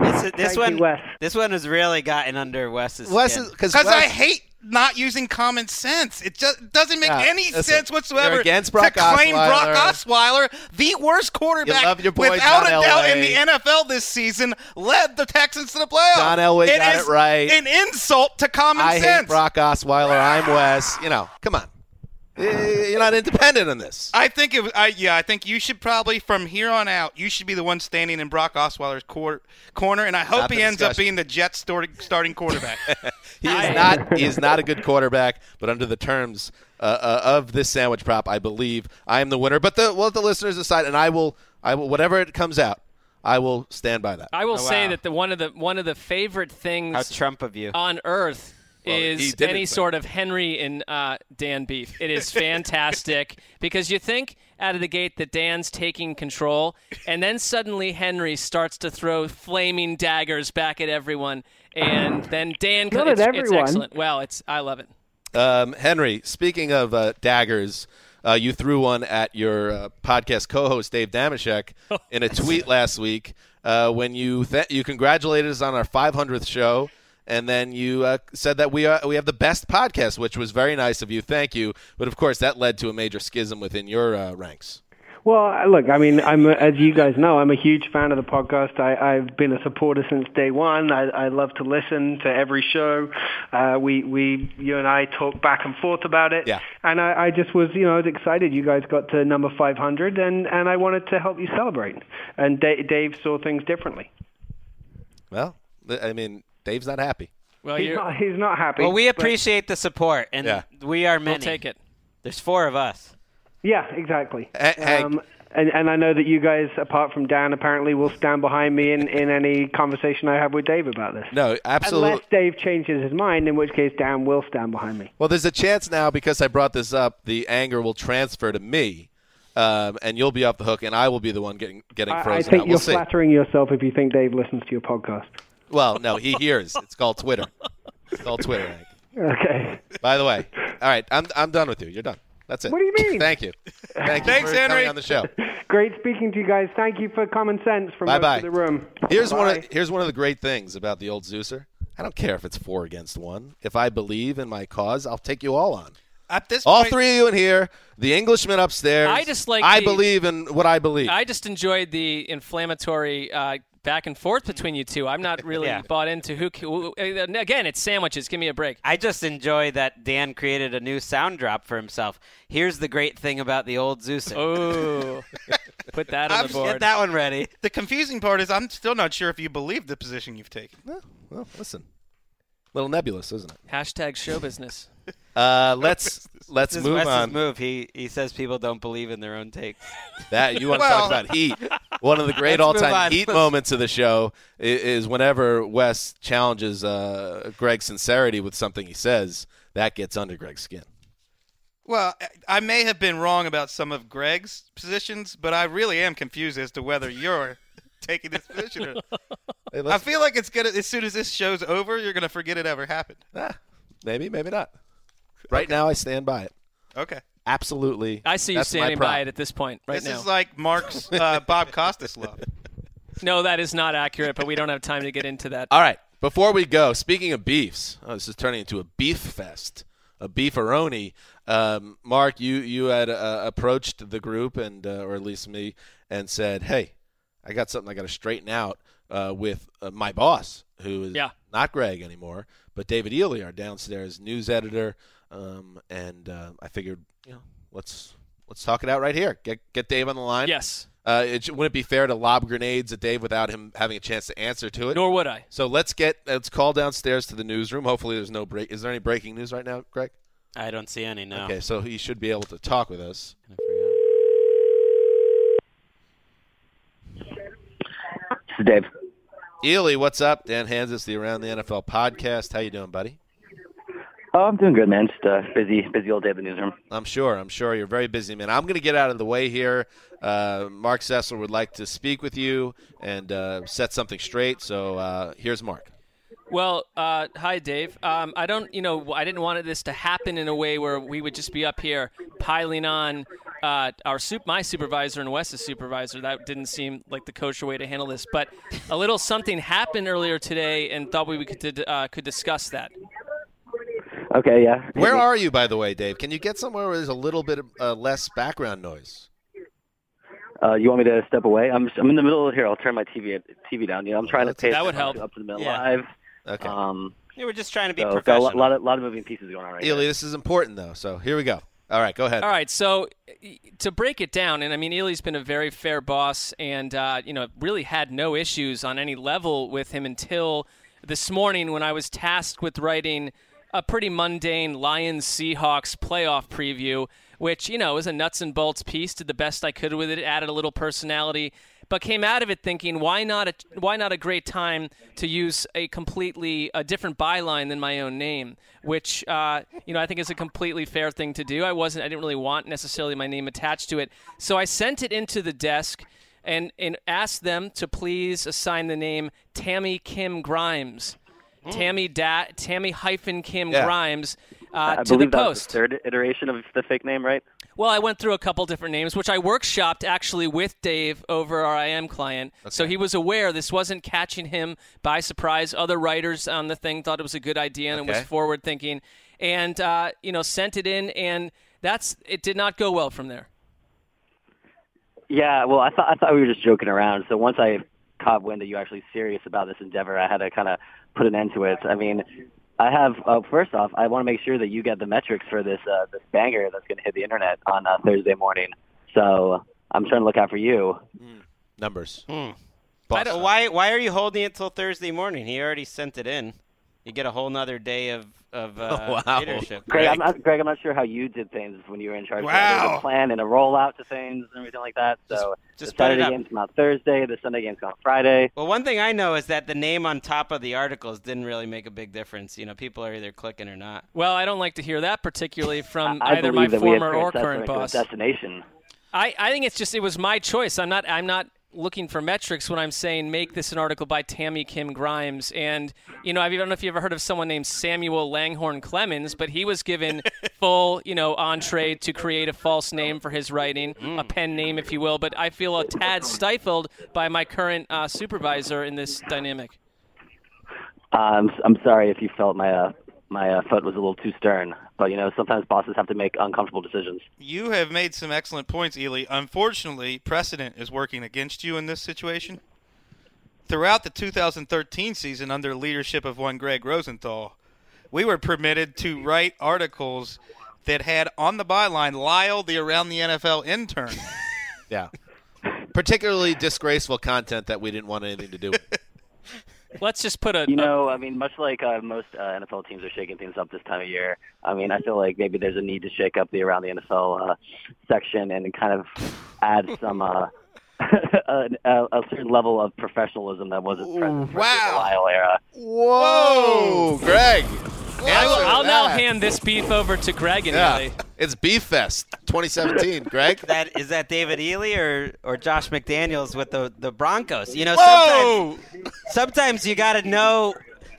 This, this Thank one, you, Wes. This one has really gotten under Wes's Wes skin. Because Wes, I hate not using common sense. It just doesn't make yeah, any sense whatsoever against Brock to claim Osweiler. Brock Osweiler, the worst quarterback you boy, without John a doubt Elway. in the N F L this season, led the Texans to the playoffs. John Elway it got is it right. An insult to common I sense. I hate Brock Osweiler. I'm Wes. You know, come on. You're not independent on this. I think it was. I, yeah, I think you should probably, from here on out, you should be the one standing in Brock Osweiler's cor- corner, and I hope he ends discussion. up being the Jets start- starting quarterback. he is not. He is not a good quarterback, but under the terms uh, uh, of this sandwich prop, I believe I am the winner. But the, we'll let the listeners decide, and I will. I will. Whatever it comes out, I will stand by that. I will oh, say wow. that the one of the one of the favorite things How Trump of you. on earth. Well, is any play. sort of Henry and uh, Dan beef. It is fantastic because you think out of the gate that Dan's taking control, and then suddenly Henry starts to throw flaming daggers back at everyone, and then Dan – it's, it's excellent. Well, it's I love it. Um, Henry, speaking of uh, daggers, uh, you threw one at your uh, podcast co-host Dave Damashek in a tweet last week uh, when you th- you congratulated us on our five hundredth show. And then you uh, said that we are we have the best podcast, which was very nice of you. Thank you. But, of course, that led to a major schism within your uh, ranks. Well, look, I mean, I'm as you guys know, I'm a huge fan of the podcast. I, I've been a supporter since day one. I, I love to listen to every show. Uh, we, we, you and I talk back and forth about it. Yeah. And I, I just was, you know, I was excited. You guys got to number five hundred, and, and I wanted to help you celebrate. And D- Dave saw things differently. Well, I mean... Dave's not happy. Well, he's not, he's not happy. Well, we appreciate the support, and yeah. we are many. We'll take it. There's four of us. Yeah, exactly. A- um, and, and I know that you guys, apart from Dan, apparently will stand behind me in, in any conversation I have with Dave about this. No, absolutely. Unless Dave changes his mind, in which case Dan will stand behind me. Well, there's a chance now, because I brought this up, the anger will transfer to me. Um, and you'll be off the hook, and I will be the one getting getting frozen I, I think out. You're we'll flattering see. yourself if you think Dave listens to your podcast. Well, no, he hears. It's called Twitter. It's called Twitter. Hank. Okay. By the way, all right, I'm I'm done with you. You're done. That's it. What do you mean? Thank you. Thank you Thanks, for Henry. coming on the show. Great speaking to you guys. Thank you for common sense from bye most bye. of the room. Here's bye. one. Of, here's one of the great things about the old Zeuser. I don't care if it's four against one. If I believe in my cause, I'll take you all on. At this all point, three of you in here, the Englishman upstairs. I just like. I the, believe in what I believe. I just enjoyed the inflammatory. Uh, Back and forth between you two. I'm not really yeah. bought into who, who – again, it's sandwiches. Give me a break. I just enjoy that Dan created a new sound drop for himself. Here's the great thing about the old Zeus. Oh. Put that on I'm, the board. Get that one ready. The confusing part is I'm still not sure if you believe the position you've taken. Well, well listen. A little nebulous, isn't it? Hashtag show business. Uh, let's let's this move Wes's on. Move. He he says people don't believe in their own takes. That you want to well, talk about heat? One of the great all-time heat moments of the show is, is whenever Wes challenges uh, Greg's sincerity with something he says. That gets under Greg's skin. Well, I may have been wrong about some of Greg's positions, but I really am confused as to whether you're taking this position. Hey, I feel like it's gonna. As soon as this show's over, you're gonna forget it ever happened. Ah, maybe, maybe not. Right okay. now, I stand by it. Okay. Absolutely. I see you That's standing by it at this point right this now. This is like Mark's uh, Bob Costas love. No, that is not accurate, but we don't have time to get into that. All right. Before we go, speaking of beefs, oh, this is turning into a beef fest, a beefaroni. Um, Mark, you, you had uh, approached the group, and uh, or at least me, and said, hey, I got something I got to straighten out uh, with uh, my boss, who is yeah. not Greg anymore, but David Ely, our downstairs news editor. Um, and uh, I figured, you know, let's let's talk it out right here. Get get Dave on the line. Yes. Uh, it wouldn't be fair to lob grenades at Dave without him having a chance to answer to it. Nor would I. So let's get let's call downstairs to the newsroom. Hopefully, there's no break. Is there any breaking news right now, Greg? I don't see any. No. Okay, so he should be able to talk with us. It's Dave. Ely, what's up? Dan Hanzus, the Around the N F L podcast. How you doing, buddy? Oh, I'm doing good, man. Just uh, busy, busy all day at the newsroom. I'm sure. I'm sure you're very busy, man. I'm going to get out of the way here. Uh, Marc Sessler would like to speak with you and uh, set something straight. So uh, here's Marc. Well, uh, hi, Dave. Um, I don't, you know, I didn't want this to happen in a way where we would just be up here piling on uh, our sup- my supervisor and Wes's supervisor. That didn't seem like the kosher way to handle this. But a little something happened earlier today, and thought we could uh, could discuss that. Okay, yeah. Where are you, by the way, Dave? Can you get somewhere where there's a little bit of, uh, less background noise? Uh, you want me to step away? I'm just, I'm in the middle of here. I'll turn my T V T V down. You know, I'm trying to pay that would help. Up to the middle yeah. live. Okay. Um, yeah, we're just trying to be so professional. Got a lot of, lot of moving pieces going on right Ely, now. This is important, though, so here we go. All right, go ahead. All right, so to break it down, and, I mean, Ely's been a very fair boss and, uh, you know, really had no issues on any level with him until this morning when I was tasked with writing a pretty mundane Lions-Seahawks playoff preview, which, you know, was a nuts and bolts piece, did the best I could with it, added a little personality, but came out of it thinking, why not a, why not a great time to use a completely a different byline than my own name, which, uh, you know, I think is a completely fair thing to do. I wasn't, I didn't really want necessarily my name attached to it. So I sent it into the desk and, and asked them to please assign the name Tammy Kim Grimes, mm. Tammy da- Tammy hyphen Kim yeah. Grimes uh, to the Post. I believe that was the third iteration of the fake name, right? Well, I went through a couple different names, which I workshopped actually with Dave over our I M client. Okay. So he was aware this wasn't catching him by surprise. Other writers on the thing thought it was a good idea and okay. it was forward thinking, and uh, you know, sent it in, and that's it. Did not go well from there. Yeah, well, I thought I thought we were just joking around. So once I caught wind that you were actually serious about this endeavor, I had to kind of put an end to it. I mean. I have, uh, first off, I want to make sure that you get the metrics for this uh, this banger that's going to hit the internet on uh, Thursday morning. So I'm trying to look out for you. Mm. Numbers. Mm. I don't, why Why are you holding it till Thursday morning? He already sent it in. You get a whole nother day of, of uh, oh, wow. leadership. Greg, Greg. I'm not, Greg, I'm not sure how you did things when you were in charge. Wow. There was a plan and a rollout to things and everything like that. So just, just the Saturday games come out Thursday. The Sunday games come out Friday. Well, one thing I know is that the name on top of the articles didn't really make a big difference. You know, people are either clicking or not. Well, I don't like to hear that particularly from I, I either my former or current boss. Destination. I, I think it's just it was my choice. I'm not. I'm not. looking for metrics when I'm saying make this an article by Tammy Kim Grimes. And, you know, I don't know if you ever heard of someone named Samuel Langhorne Clemens, but he was given full, you know, entree to create a false name for his writing, mm. a pen name, if you will. But I feel a tad stifled by my current uh, supervisor in this dynamic. Um, I'm sorry if you felt my uh, my uh, foot was a little too stern. But, you know, sometimes bosses have to make uncomfortable decisions. You have made some excellent points, Ely. Unfortunately, precedent is working against you in this situation. Throughout the two thousand thirteen season, under leadership of one Greg Rosenthal, we were permitted to write articles that had on the byline Lyle, the Around the N F L intern. Yeah. Particularly disgraceful content that we didn't want anything to do with. Let's just put a... You know, I mean, much like uh, most uh, N F L teams are shaking things up this time of year, I mean, I feel like maybe there's a need to shake up the Around the N F L uh, section and kind of add some uh, a, a certain level of professionalism that wasn't present in wow. the Lyle era. Whoa, Greg! I will, I'll that. now hand this beef over to Greg and yeah. Ely. It's Beef Fest twenty seventeen, Greg. That, is that David Ely or, or Josh McDaniels with the, the Broncos? You know, Whoa! sometimes, sometimes you gotta know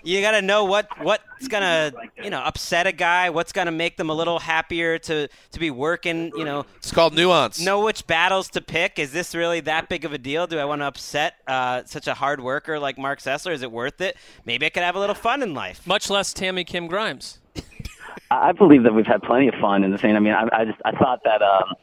you gotta know what, what's gonna you know upset a guy, what's gonna make them a little happier to, to be working. You know, it's called nuance. Know which battles to pick. Is this really that big of a deal? Do I want to upset uh, such a hard worker like Marc Sessler? Is it worth it? Maybe I could have a little fun in life. Much less Tammy Kim Grimes. I believe that we've had plenty of fun in the scene. I mean, I, I just I thought that. Um,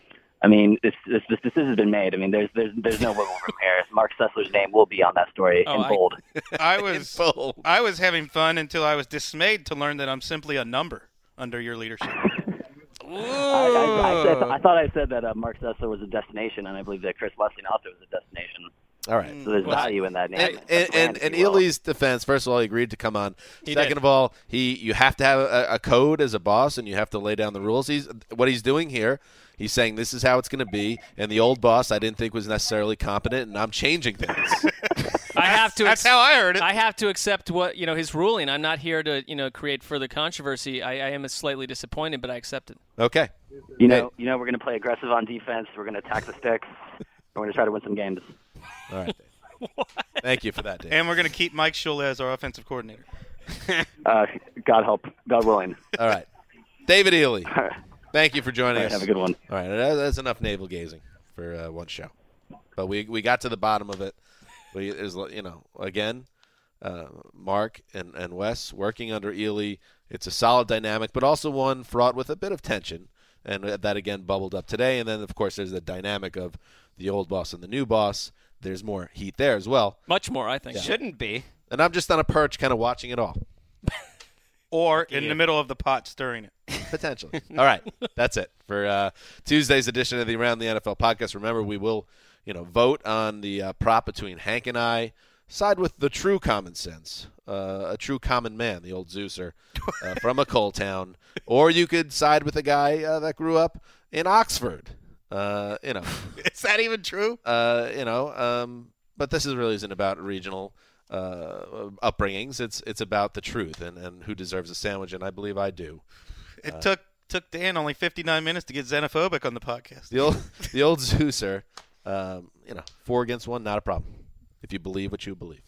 I mean, this this this decision has been made. I mean, there's there's there's no wiggle room here. Marc Sessler's name will be on that story oh, in bold. I, I was in bold. I was having fun until I was dismayed to learn that I'm simply a number under your leadership. I, I, I, said, I thought I said that uh, Marc Sessler was a destination, and I believe that Chris Wesseling also was a destination. All right. So there's well, value in that name. And, and, and Ely's defense, first of all, he agreed to come on. He Second did. of all, he you have to have a, a code as a boss, and you have to lay down the rules. He's what he's doing here, he's saying this is how it's going to be, and the old boss I didn't think was necessarily competent, and I'm changing things. I have to. That's ex- how I heard it. I have to accept what you know his ruling. I'm not here to you know create further controversy. I, I am slightly disappointed, but I accept it. Okay. You know, hey. you know, we're going to play aggressive on defense. We're going to attack the sticks. We're going to try to win some games. All right. What? Thank you for that, Dave. And we're going to keep Mike Shula as our offensive coordinator. uh, God help. God willing. All right. David Ely, thank you for joining right, us. Have a good one. All right. That's enough navel gazing for uh, one show. But we we got to the bottom of it. We, it was, you know, again, uh, Mark and, and Wes working under Ely. It's a solid dynamic, but also one fraught with a bit of tension. And that, again, bubbled up today. And then, of course, there's the dynamic of the old boss and the new boss. There's more heat there as well. Much more, I think. Yeah. Shouldn't be. And I'm just on a perch kind of watching it all. Or in yeah. the middle of the pot stirring it. Potentially. All right. That's it for uh, Tuesday's edition of the Around the N F L podcast. Remember, we will you know, vote on the uh, prop between Hank and I. Side with the true common sense, uh, a true common man, the old Zeuser uh, from a coal town. Or you could side with a guy uh, that grew up in Oxford. Uh, you know, is that even true? Uh, you know, um, but this is really isn't about regional uh, upbringings. It's it's about the truth and, and who deserves a sandwich, and I believe I do. It uh, took took Dan only fifty-nine minutes to get xenophobic on the podcast. The old the old Zeuser, um, you know, four against one, not a problem. If you believe what you believe.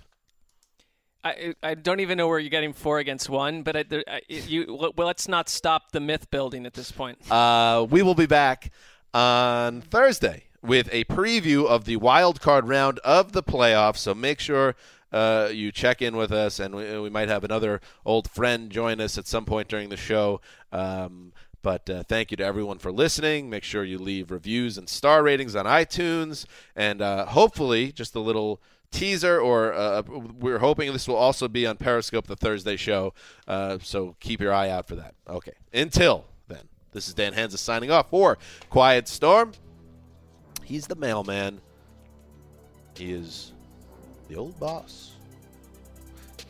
I I don't even know where you're getting four against one, but I, there, I, you well, let's not stop the myth building at this point. Uh, we will be back on Thursday with a preview of the wild card round of the playoffs. So make sure uh, you check in with us, and we, we might have another old friend join us at some point during the show. Um, but uh, thank you to everyone for listening. Make sure you leave reviews and star ratings on iTunes, and uh, hopefully just a little teaser, or uh, we're hoping this will also be on Periscope, the Thursday show. Uh, so keep your eye out for that. Okay. Until then. This is Dan Hanzus signing off for Quiet Storm. He's the mailman. He is the old boss.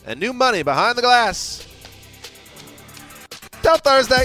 And new money behind the glass. Till Thursday.